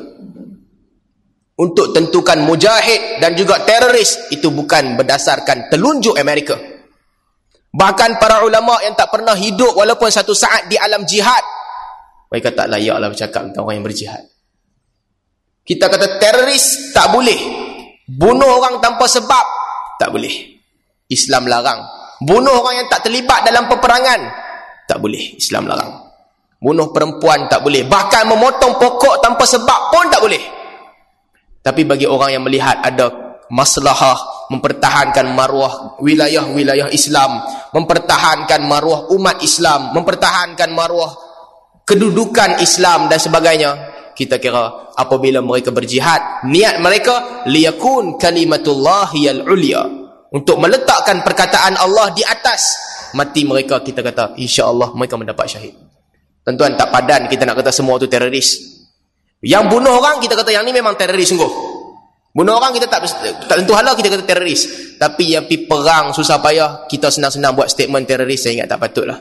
Untuk tentukan mujahid dan juga teroris itu bukan berdasarkan telunjuk Amerika. Bahkan para ulama yang tak pernah hidup walaupun satu saat di alam jihad, mereka tak layaklah bercakap tentang orang yang berjihad. Kita kata teroris tak boleh. Bunuh orang tanpa sebab tak boleh. Islam larang. Bunuh orang yang tak terlibat dalam peperangan tak boleh, Islam larang. Bunuh perempuan tak boleh. Bahkan memotong pokok tanpa sebab pun tak boleh. Tapi bagi orang yang melihat ada maslahah mempertahankan maruah wilayah-wilayah Islam, mempertahankan maruah umat Islam, mempertahankan maruah kedudukan Islam dan sebagainya, kita kira apabila mereka berjihad, niat mereka liyakun kalimatullahi al-ulya, untuk meletakkan perkataan Allah di atas mati mereka, kita kata insya-Allah mereka mendapat syahid. Tuan-tuan, tak padan kita nak kata semua tu teroris. Yang bunuh orang kita kata yang ni memang teroris sungguh. Bunuh orang kita tak tentu halal kita kata teroris. Tapi yang pergi perang susah payah kita senang-senang buat statement teroris, saya ingat tak patutlah.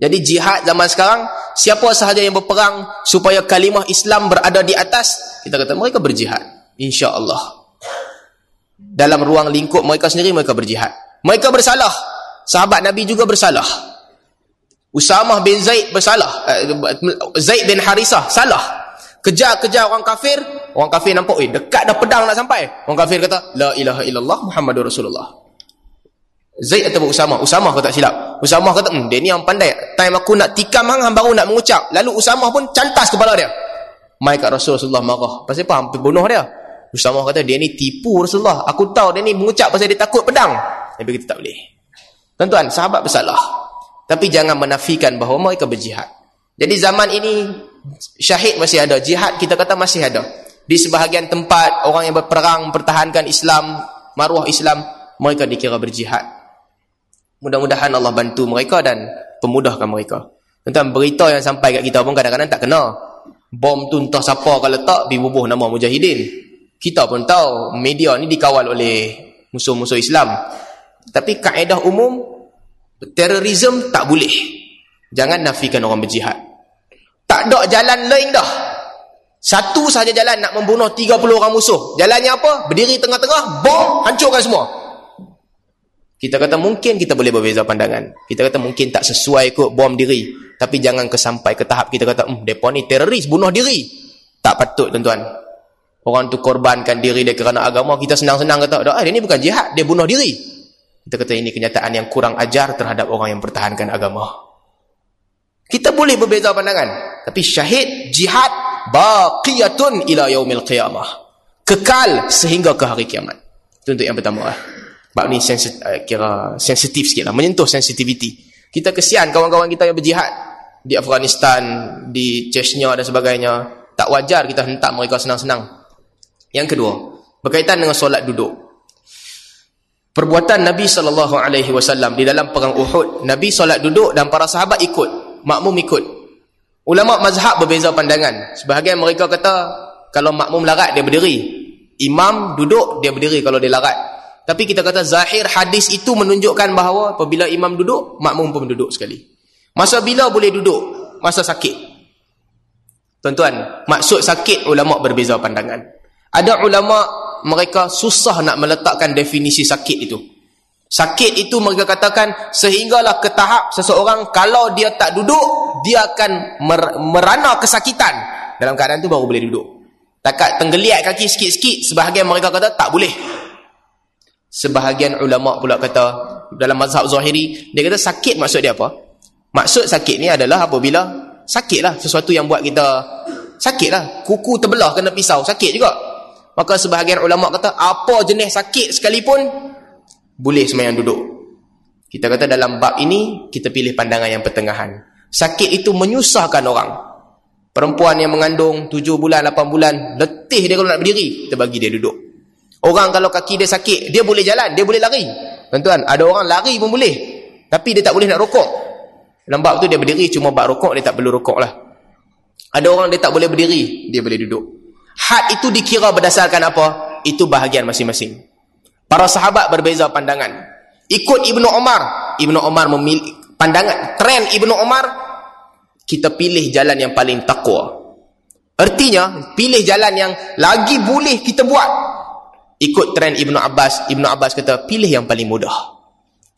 Jadi jihad zaman sekarang, siapa sahaja yang berperang supaya kalimah Islam berada di atas, kita kata mereka berjihad insya-Allah. Dalam ruang lingkup mereka sendiri mereka berjihad. Mereka bersalah. Sahabat Nabi juga bersalah. Usamah bin Zaid bersalah. Zaid bin Harisah salah. Kejar-kejar orang kafir. Orang kafir nampak, dekat dah pedang nak sampai. Orang kafir kata, La ilaha illallah Muhammadur Rasulullah. Zaid atau Usamah? Usamah kata tak silap. Usamah kata, dia ni yang pandai. Time aku nak tikam hang baru nak mengucap. Lalu Usamah pun cantas kepala dia. Mai kat Rasulullah marah. Pasal apa? Hampir bunuh dia. Usamah kata, dia ni tipu Rasulullah. Aku tahu dia ni mengucap pasal dia takut pedang. Nabi kata tak boleh. Tuan-tuan, sahabat bersalah. Tapi jangan menafikan bahawa mereka berjihad. Jadi zaman ini, syahid masih ada. Jihad kita kata masih ada. Di sebahagian tempat, orang yang berperang, pertahankan Islam, maruah Islam, mereka dikira berjihad. Mudah-mudahan Allah bantu mereka dan pemudahkan mereka. Tuan-tuan, berita yang sampai kat kita pun kadang-kadang tak kena. Bom tu entah siapa kalau letak, bibubuh nama mujahidin. Kita pun tahu, media ni dikawal oleh musuh-musuh Islam. Tapi kaedah umum, terorisme tak boleh. Jangan nafikan orang berjihad. Tak ada jalan lain dah. Satu sahaja jalan nak membunuh 30 orang musuh. Jalannya apa? Berdiri tengah-tengah, bom, hancurkan semua. Kita kata mungkin kita boleh berbeza pandangan. Kita kata mungkin tak sesuai kot bom diri. Tapi jangan sampai ke tahap kita kata, mereka ni teroris, bunuh diri. Tak patut, tuan-tuan. Orang tu korbankan diri dia kerana agama. Kita senang-senang kata, dia ni bukan jihad, dia bunuh diri. Kita kata ini kenyataan yang kurang ajar terhadap orang yang pertahankan agama. Kita boleh berbeza pandangan. Tapi syahid, jihad, baqiyatun ila yaumil qiyamah. Kekal sehingga ke hari kiamat. Itu untuk yang pertama. Bab ni kira sensitif sikit lah. Menyentuh sensitiviti. Kita kesian kawan-kawan kita yang berjihad. di Afghanistan, di Chechnya dan sebagainya. Tak wajar kita hentak mereka senang-senang. Yang kedua, berkaitan dengan solat duduk. Perbuatan Nabi SAW di dalam Perang Uhud, Nabi solat duduk dan para sahabat ikut, makmum ikut. Ulama mazhab berbeza pandangan. Sebahagian mereka kata kalau makmum larat dia berdiri, imam duduk dia berdiri kalau dia larat. Tapi kita kata zahir hadis itu menunjukkan bahawa apabila imam duduk, makmum pun duduk sekali. Masa bila boleh duduk? Masa sakit. Tuan-tuan, maksud sakit ulama berbeza pandangan. Ada ulama mereka susah nak meletakkan definisi sakit itu. Sakit itu mereka katakan sehinggalah ke tahap seseorang kalau dia tak duduk, dia akan merana kesakitan. Dalam keadaan tu baru boleh duduk. Takat tenggeliat kaki sikit-sikit, sebahagian mereka kata tak boleh. Sebahagian ulama pula kata dalam mazhab Zahiri, dia kata sakit maksud dia apa? Maksud sakit ni adalah apabila sakitlah, sesuatu yang buat kita sakitlah. Kuku terbelah kena pisau, sakit juga. Maka sebahagian ulama kata apa jenis sakit sekalipun boleh sembahyang duduk. Kita kata dalam bab ini kita pilih pandangan yang pertengahan. Sakit itu menyusahkan orang. Perempuan yang mengandung 7 bulan, 8 bulan, letih dia kalau nak berdiri, kita bagi dia duduk. Orang kalau kaki dia sakit, dia boleh jalan, dia boleh lari. Tuan-tuan, ada orang lari pun boleh, tapi dia tak boleh nak rokok. Dalam bab tu dia berdiri, cuma bab rokok dia tak perlu rokok lah. Ada orang dia tak boleh berdiri, dia boleh duduk. Had itu dikira berdasarkan apa? Itu bahagian masing-masing. Para sahabat berbeza pandangan. Ikut Ibnu Umar. Ibnu Umar memilih pandangan. Trend Ibnu Umar, kita pilih jalan yang paling taqwa. Artinya, pilih jalan yang lagi boleh kita buat. Ikut trend Ibnu Abbas. Ibnu Abbas kata, pilih yang paling mudah.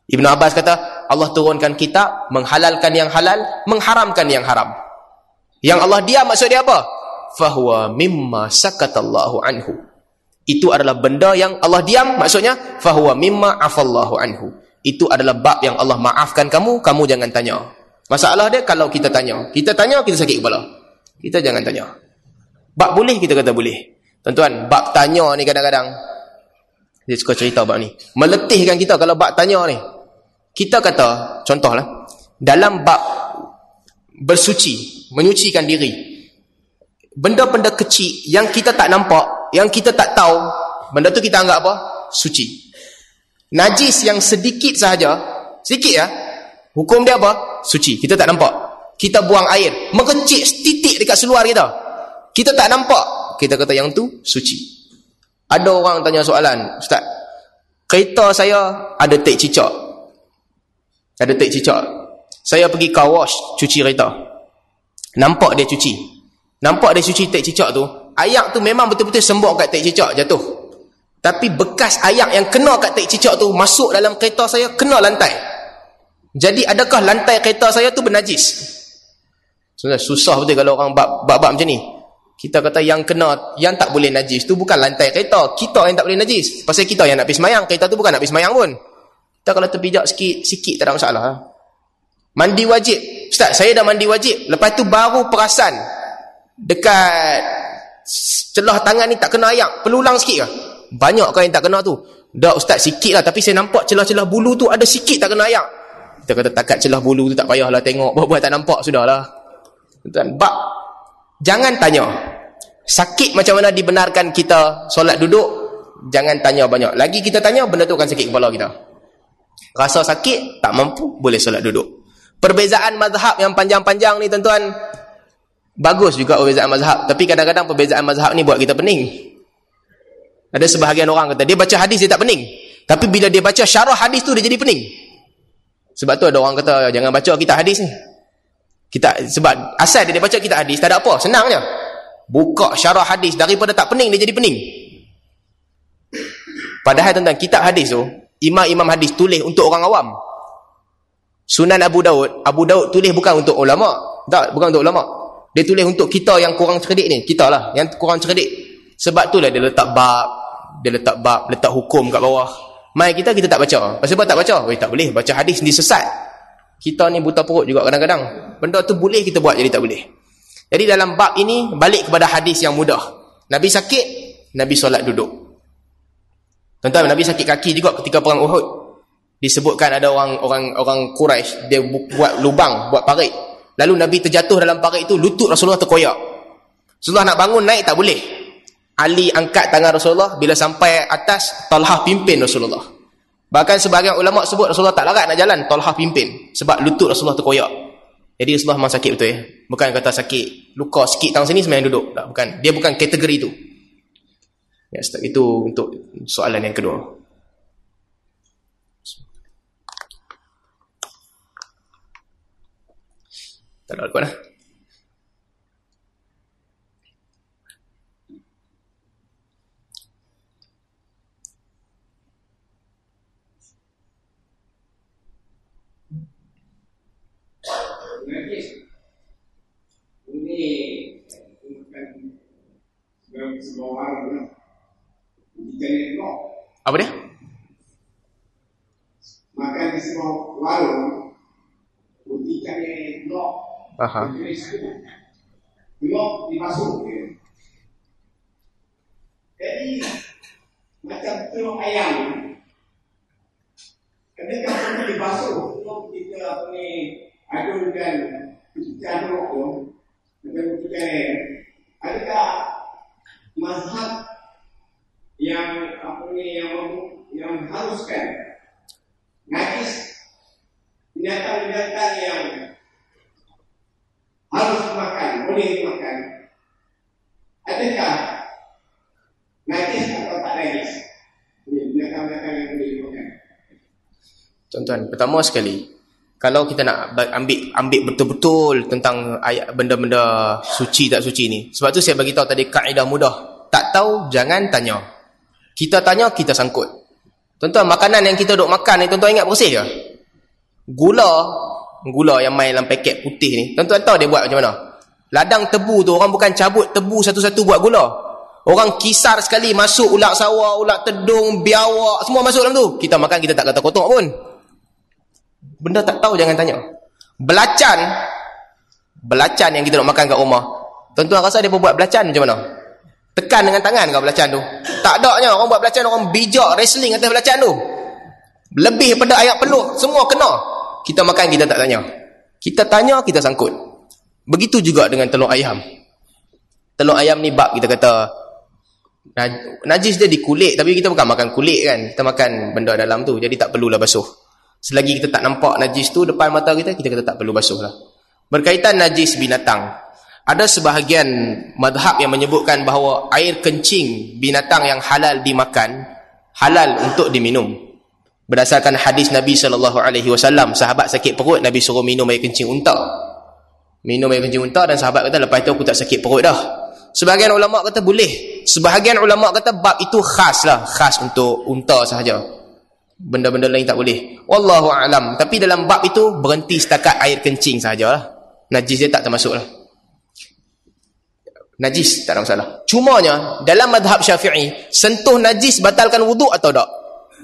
Ibnu Abbas kata, Allah turunkan kitab, menghalalkan yang halal, mengharamkan yang haram. Yang Allah dia maksud dia apa? Fahuwa mimma sakatallahu anhu. Itu adalah benda yang Allah diam, maksudnya fahuwa mimma afallahu anhu. Itu adalah bab yang Allah maafkan kamu, kamu jangan tanya. Masalah dia kalau kita tanya. Kita tanya, kita sakit kepala. Kita jangan tanya. Bab boleh, kita kata boleh. Tuan-tuan, bab tanya ni kadang-kadang, dia suka cerita bab ni, meletihkan kita kalau bab tanya ni. Kita kata, contohlah, dalam bab bersuci, menyucikan diri, benda-benda kecil yang kita tak nampak, yang kita tak tahu, benda tu kita anggap apa? Suci. Najis yang sedikit sahaja, sedikit ya, hukum dia apa? Suci. Kita tak nampak. Kita buang air, mengencik setitik dekat seluar kita, kita tak nampak, kita kata yang tu suci. Ada orang tanya soalan, Ustaz, kereta saya ada tek cicak. Ada tek cicak. Saya pergi car wash, cuci kereta. Nampak dia cuci. Nampak dia cuci tek cicak tu. Ayak tu memang betul-betul sembok kat tek cicak, jatuh. Tapi bekas ayak yang kena kat tek cicak tu masuk dalam kereta saya, kena lantai. Jadi adakah lantai kereta saya tu bernajis? Susah betul kalau orang bab-bab macam ni. Kita kata yang kena, yang tak boleh najis tu bukan lantai kereta. Kita yang tak boleh najis. Pasal kita yang nak pergi semayang. Kereta tu bukan nak pergi semayang pun. Kita kalau terpijak sikit-sikit tak ada masalah. Mandi wajib. Ustaz, saya dah mandi wajib. Lepas tu baru perasan dekat celah tangan ni tak kena ayak. Perlu ulang sikit ke? Banyak kau yang tak kena tu. Dah Ustaz, sikit lah. Tapi saya nampak celah-celah bulu tu ada sikit tak kena ayak. Kita kata takat celah bulu tu tak payahlah tengok. Buat-buat tak nampak, sudahlah. Tuan, bab, jangan tanya. Sakit macam mana dibenarkan kita solat duduk? Jangan tanya banyak. Lagi kita tanya, benda tu akan sakit kepala kita. Rasa sakit, tak mampu, boleh solat duduk. Perbezaan mazhab yang panjang-panjang ni, tuan-tuan, bagus juga perbezaan mazhab, tapi kadang-kadang perbezaan mazhab ni buat kita pening. Ada sebahagian orang kata dia baca hadis dia tak pening, tapi bila dia baca syarah hadis tu dia jadi pening. Sebab tu ada orang kata jangan baca kitab hadis ni. Sebab asal dia baca kitab hadis tak ada apa, senangnya. Buka syarah hadis, daripada tak pening dia jadi pening. Padahal tuan-tuan, kitab hadis tu imam-imam hadis tulis untuk orang awam. Sunan Abu Daud tulis bukan untuk ulama. Tak, bukan untuk ulama. Dia tulis untuk kita yang kurang cerdik ni. Kita lah yang kurang cerdik. Sebab tu lah dia letak bab. Dia letak bab, letak hukum kat bawah. Mai kita tak baca. Pasal apa tak baca? Tak boleh. Baca hadis ni sesat. Kita ni buta perut juga kadang-kadang. Benda tu boleh kita buat, jadi tak boleh. Jadi dalam bab ini, balik kepada hadis yang mudah. Nabi sakit, Nabi solat duduk. Tuan-tuan, Nabi sakit kaki juga ketika Perang Uhud. Disebutkan ada orang Quraisy, dia buat lubang, buat parit. Lalu Nabi terjatuh dalam parit itu, lutut Rasulullah terkoyak. Rasulullah nak bangun naik tak boleh. Ali angkat tangan Rasulullah, bila sampai atas, Talhah pimpin Rasulullah. Bahkan sebahagian ulama sebut Rasulullah tak larat nak jalan, Talhah pimpin, sebab lutut Rasulullah terkoyak. Jadi Rasulullah memang sakit betul ya. Bukan kata sakit luka sikit tangan sini sebenarnya duduk. Tak, bukan. Dia bukan kategori tu. Ya, itu untuk soalan yang kedua. Tak ada apa-apa dah. Ini apa dia? Makan di sebuah warung, putihkan yang blok. Blok dimasuk. Jadi macam telur ayam. Ketika kita dibasuh, telur kita ni adukan pecah telur tu, macam putihkan ayam. Adakah mazhab yang apa ni yang mengharuskan najis binatang-binatang yang harus dimakan, boleh dimakan, adakah najis atau tak najis binatang-binatang yang boleh dimakan? Tuan-tuan, pertama sekali, kalau kita nak ambil betul-betul tentang ayat benda-benda suci tak suci ni, sebab tu saya bagi tahu tadi kaedah mudah, tak tahu jangan tanya. Kita tanya, kita sangkut. Tuan-tuan, makanan yang kita duk makan ni, tuan-tuan ingat bersih ke? Gula yang main dalam paket putih ni, tuan-tuan tahu dia buat macam mana? Ladang tebu tu, orang bukan cabut tebu satu-satu buat gula. Orang kisar sekali, masuk ulat sawah, ulat tedung, biawak, semua masuk dalam tu. Kita makan, kita tak kata kotor pun. Benda tak tahu jangan tanya. Belacan yang kita nak makan kat rumah, tuan-tuan rasa dia buat belacan macam mana? Tekan dengan tangan kau belacan tu. Tak adanya orang buat belacan, orang bijak wrestling atas belacan tu. Lebih pada ayak peluh, semua kena. Kita makan, kita tak tanya. Kita tanya, kita sangkut. Begitu juga dengan telur ayam. Telur ayam ni bab kita kata najis dia di kulit, tapi kita bukan makan kulit kan. Kita makan benda dalam tu, jadi tak perlulah basuh. Selagi kita tak nampak najis tu depan mata kita, kita kata tak perlu basuh lah. Berkaitan najis binatang, ada sebahagian madhab yang menyebutkan bahawa air kencing binatang yang halal dimakan, halal untuk diminum. Berdasarkan hadis Nabi SAW, sahabat sakit perut, Nabi suruh minum air kencing unta. Minum air kencing unta, dan sahabat kata, lepas itu aku tak sakit perut dah. Sebahagian ulama' kata boleh. Sebahagian ulama' kata bab itu khas lah, khas untuk unta sahaja. Benda-benda lain tak boleh. Wallahu a'lam. Tapi dalam bab itu, berhenti setakat air kencing sahajalah. Najis dia tak termasuk lah. Najis tak ada masalah. Cumanya dalam madhab Syafi'i, sentuh najis batalkan wuduk atau tak?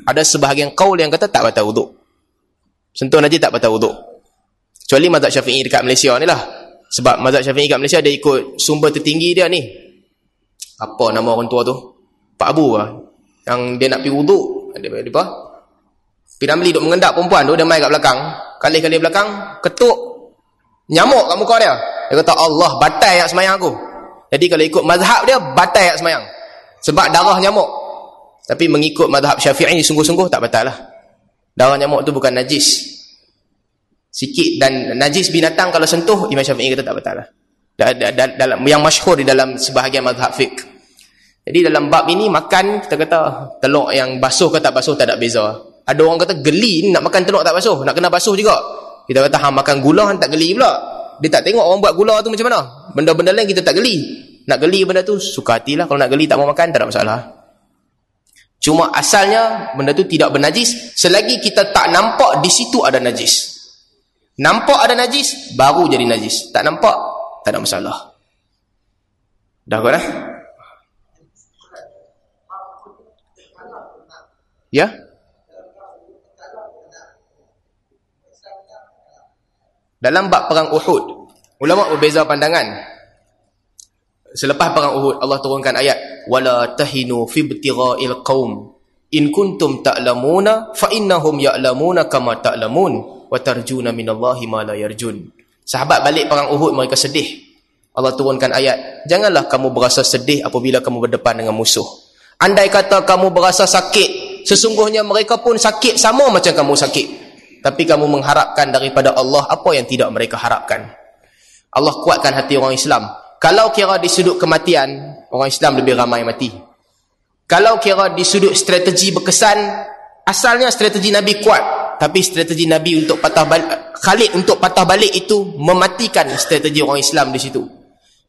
Ada sebahagian kaul yang kata tak batal wuduk. Sentuh najis tak batal wuduk. Kecuali madhab Syafi'i dekat Malaysia ni lah. Sebab madhab Syafi'i dekat Malaysia dia ikut sumber tertinggi dia ni. Apa nama orang tua tu? Pak Abu lah. Yang dia nak pergi wuduk, dia apa? Piramli duk mengendap perempuan tu, dia main kat belakang. Kali-kali belakang, ketuk nyamuk kat muka dia. Dia kata Allah batal yang semayang aku. Jadi kalau ikut mazhab dia, batal ayat semayang. Sebab darah nyamuk. Tapi mengikut mazhab Syafi'i sungguh-sungguh tak batal lah. Darah nyamuk tu bukan najis. Sikit, dan najis binatang kalau sentuh, Imam Syafi'i kata tak batal lah. Yang masyhur di dalam sebahagian mazhab fiqh. Jadi dalam bab ini, makan, kita kata telur yang basuh ke tak basuh tak ada beza. Ada orang kata geli nak makan telur tak basuh, nak kena basuh juga. Kita kata makan gula tak geli pula. Dia tak tengok orang buat gula tu macam mana. Benda-benda lain kita tak geli. Nak geli benda tu, suka hatilah. Kalau nak geli tak mau makan, tak ada masalah. Cuma asalnya, benda tu tidak bernajis, selagi kita tak nampak di situ ada najis. Nampak ada najis, baru jadi najis. Tak nampak, tak ada masalah. Dah kot dah? Ya? Dalam bab perang Uhud, ulama' berbeza pandangan. Selepas perang Uhud, Allah turunkan ayat wala tahinu fi ibtira'il qaum in kuntum ta'lamuna fa innahum ya'lamuna kama ta'lamun wa tarjuna minallahi ma la yarjun. Sahabat balik perang Uhud, mereka sedih. Allah turunkan ayat, janganlah kamu berasa sedih apabila kamu berdepan dengan musuh. Andai kata kamu berasa sakit, sesungguhnya mereka pun sakit sama macam kamu sakit. Tapi kamu mengharapkan daripada Allah apa yang tidak mereka harapkan. Allah kuatkan hati orang Islam. Kalau kira di sudut kematian, orang Islam lebih ramai mati. Kalau kira di sudut strategi berkesan, asalnya strategi Nabi kuat. Tapi strategi Nabi untuk patah balik, Khalid untuk patah balik itu mematikan strategi orang Islam di situ.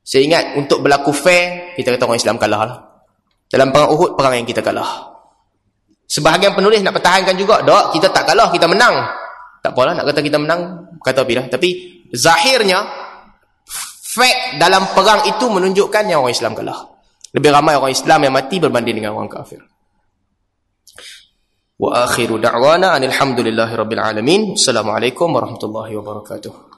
Saya ingat untuk berlaku fair, kita kata orang Islam kalah lah. Dalam perang Uhud, perang yang kita kalah. Sebahagian penulis nak pertahankan juga, tak, kita tak kalah, kita menang. Tak apalah nak kata kita menang, kata apalah. Tapi zahirnya, fact dalam perang itu menunjukkan yang orang Islam kalah. Lebih ramai orang Islam yang mati berbanding dengan orang kafir. Wa akhiru da'wana anil hamdulillahi rabbil alamin. Assalamualaikum warahmatullahi wabarakatuh.